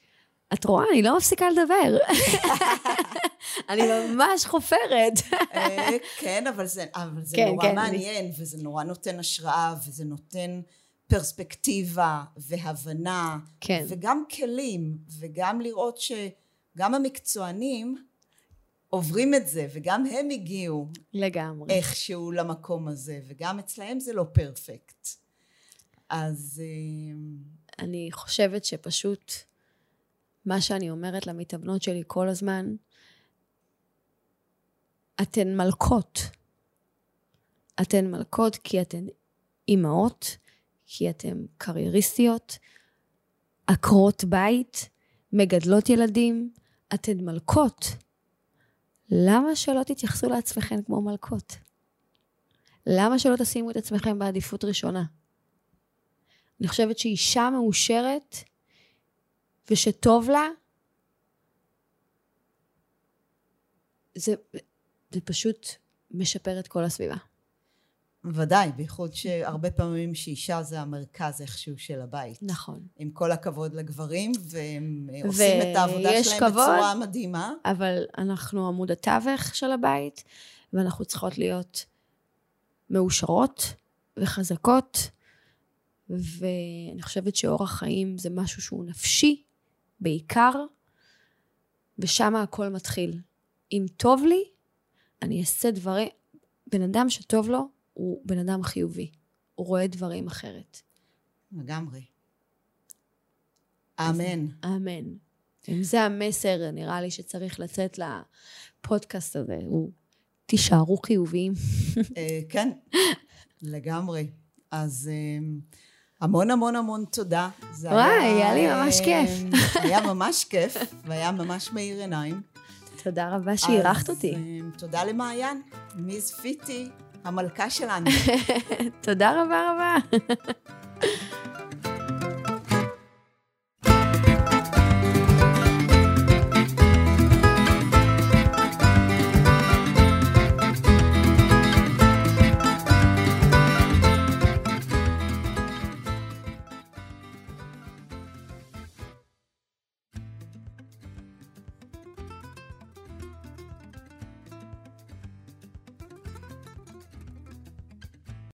את רואה, אני לא מפסיקה לדבר. אני ממש חופרת. כן, אבל זה נורא מעניין, וזה נורא נותן השראה, וזה נותן פרספקטיבה, והבנה, וגם כלים, וגם לראות שגם המקצוענים עוברים את זה, וגם הם הגיעו לגמרי איכשהו למקום הזה, וגם אצלהם זה לא פרפקט. אז אני חושבת שפשוט מה שאני אומרת למתאבנות שלי כל הזמן, אתן מלכות. אתן מלכות כי אתן אימהות, כי אתן קרייריסטיות, עקרות בית, מגדלות ילדים, אתן מלכות. למה שלא תתייחסו לעצמכם כמו מלכות? למה שלא תשימו את עצמכם בעדיפות ראשונה? אני חושבת שאישה מאושרת, ושטוב לה, זה, זה פשוט משפר את כל הסביבה. ודאי, בייחוד שהרבה פעמים שאישה זה המרכז איכשהו של הבית. נכון. עם כל הכבוד לגברים, והם ו- עושים את העבודה שלהם כבוד, בצורה מדהימה. אבל אנחנו עמוד התווך של הבית, ואנחנו צריכות להיות מאושרות וחזקות, ואני חושבת שאורח חיים זה משהו שהוא נפשי, בעיקר, ושם הכל מתחיל. אם טוב לי, אני אעשה דברים, בן אדם שטוב לו, הוא בן אדם חיובי, הוא רואה דברים אחרת. לגמרי. אמן. אמן. אם זה המסר, נראה לי שצריך לצאת לפודקאסט הזה, הוא תישארו חיוביים. כן, לגמרי. אז המון המון המון תודה. וואי, היה לי ממש כיף. היה ממש כיף, והיה ממש מאיר עיניים. תודה רבה שאירחת אותי. תודה למעיין, מיז פיטי. המלכה שלנו. תודה רבה רבה.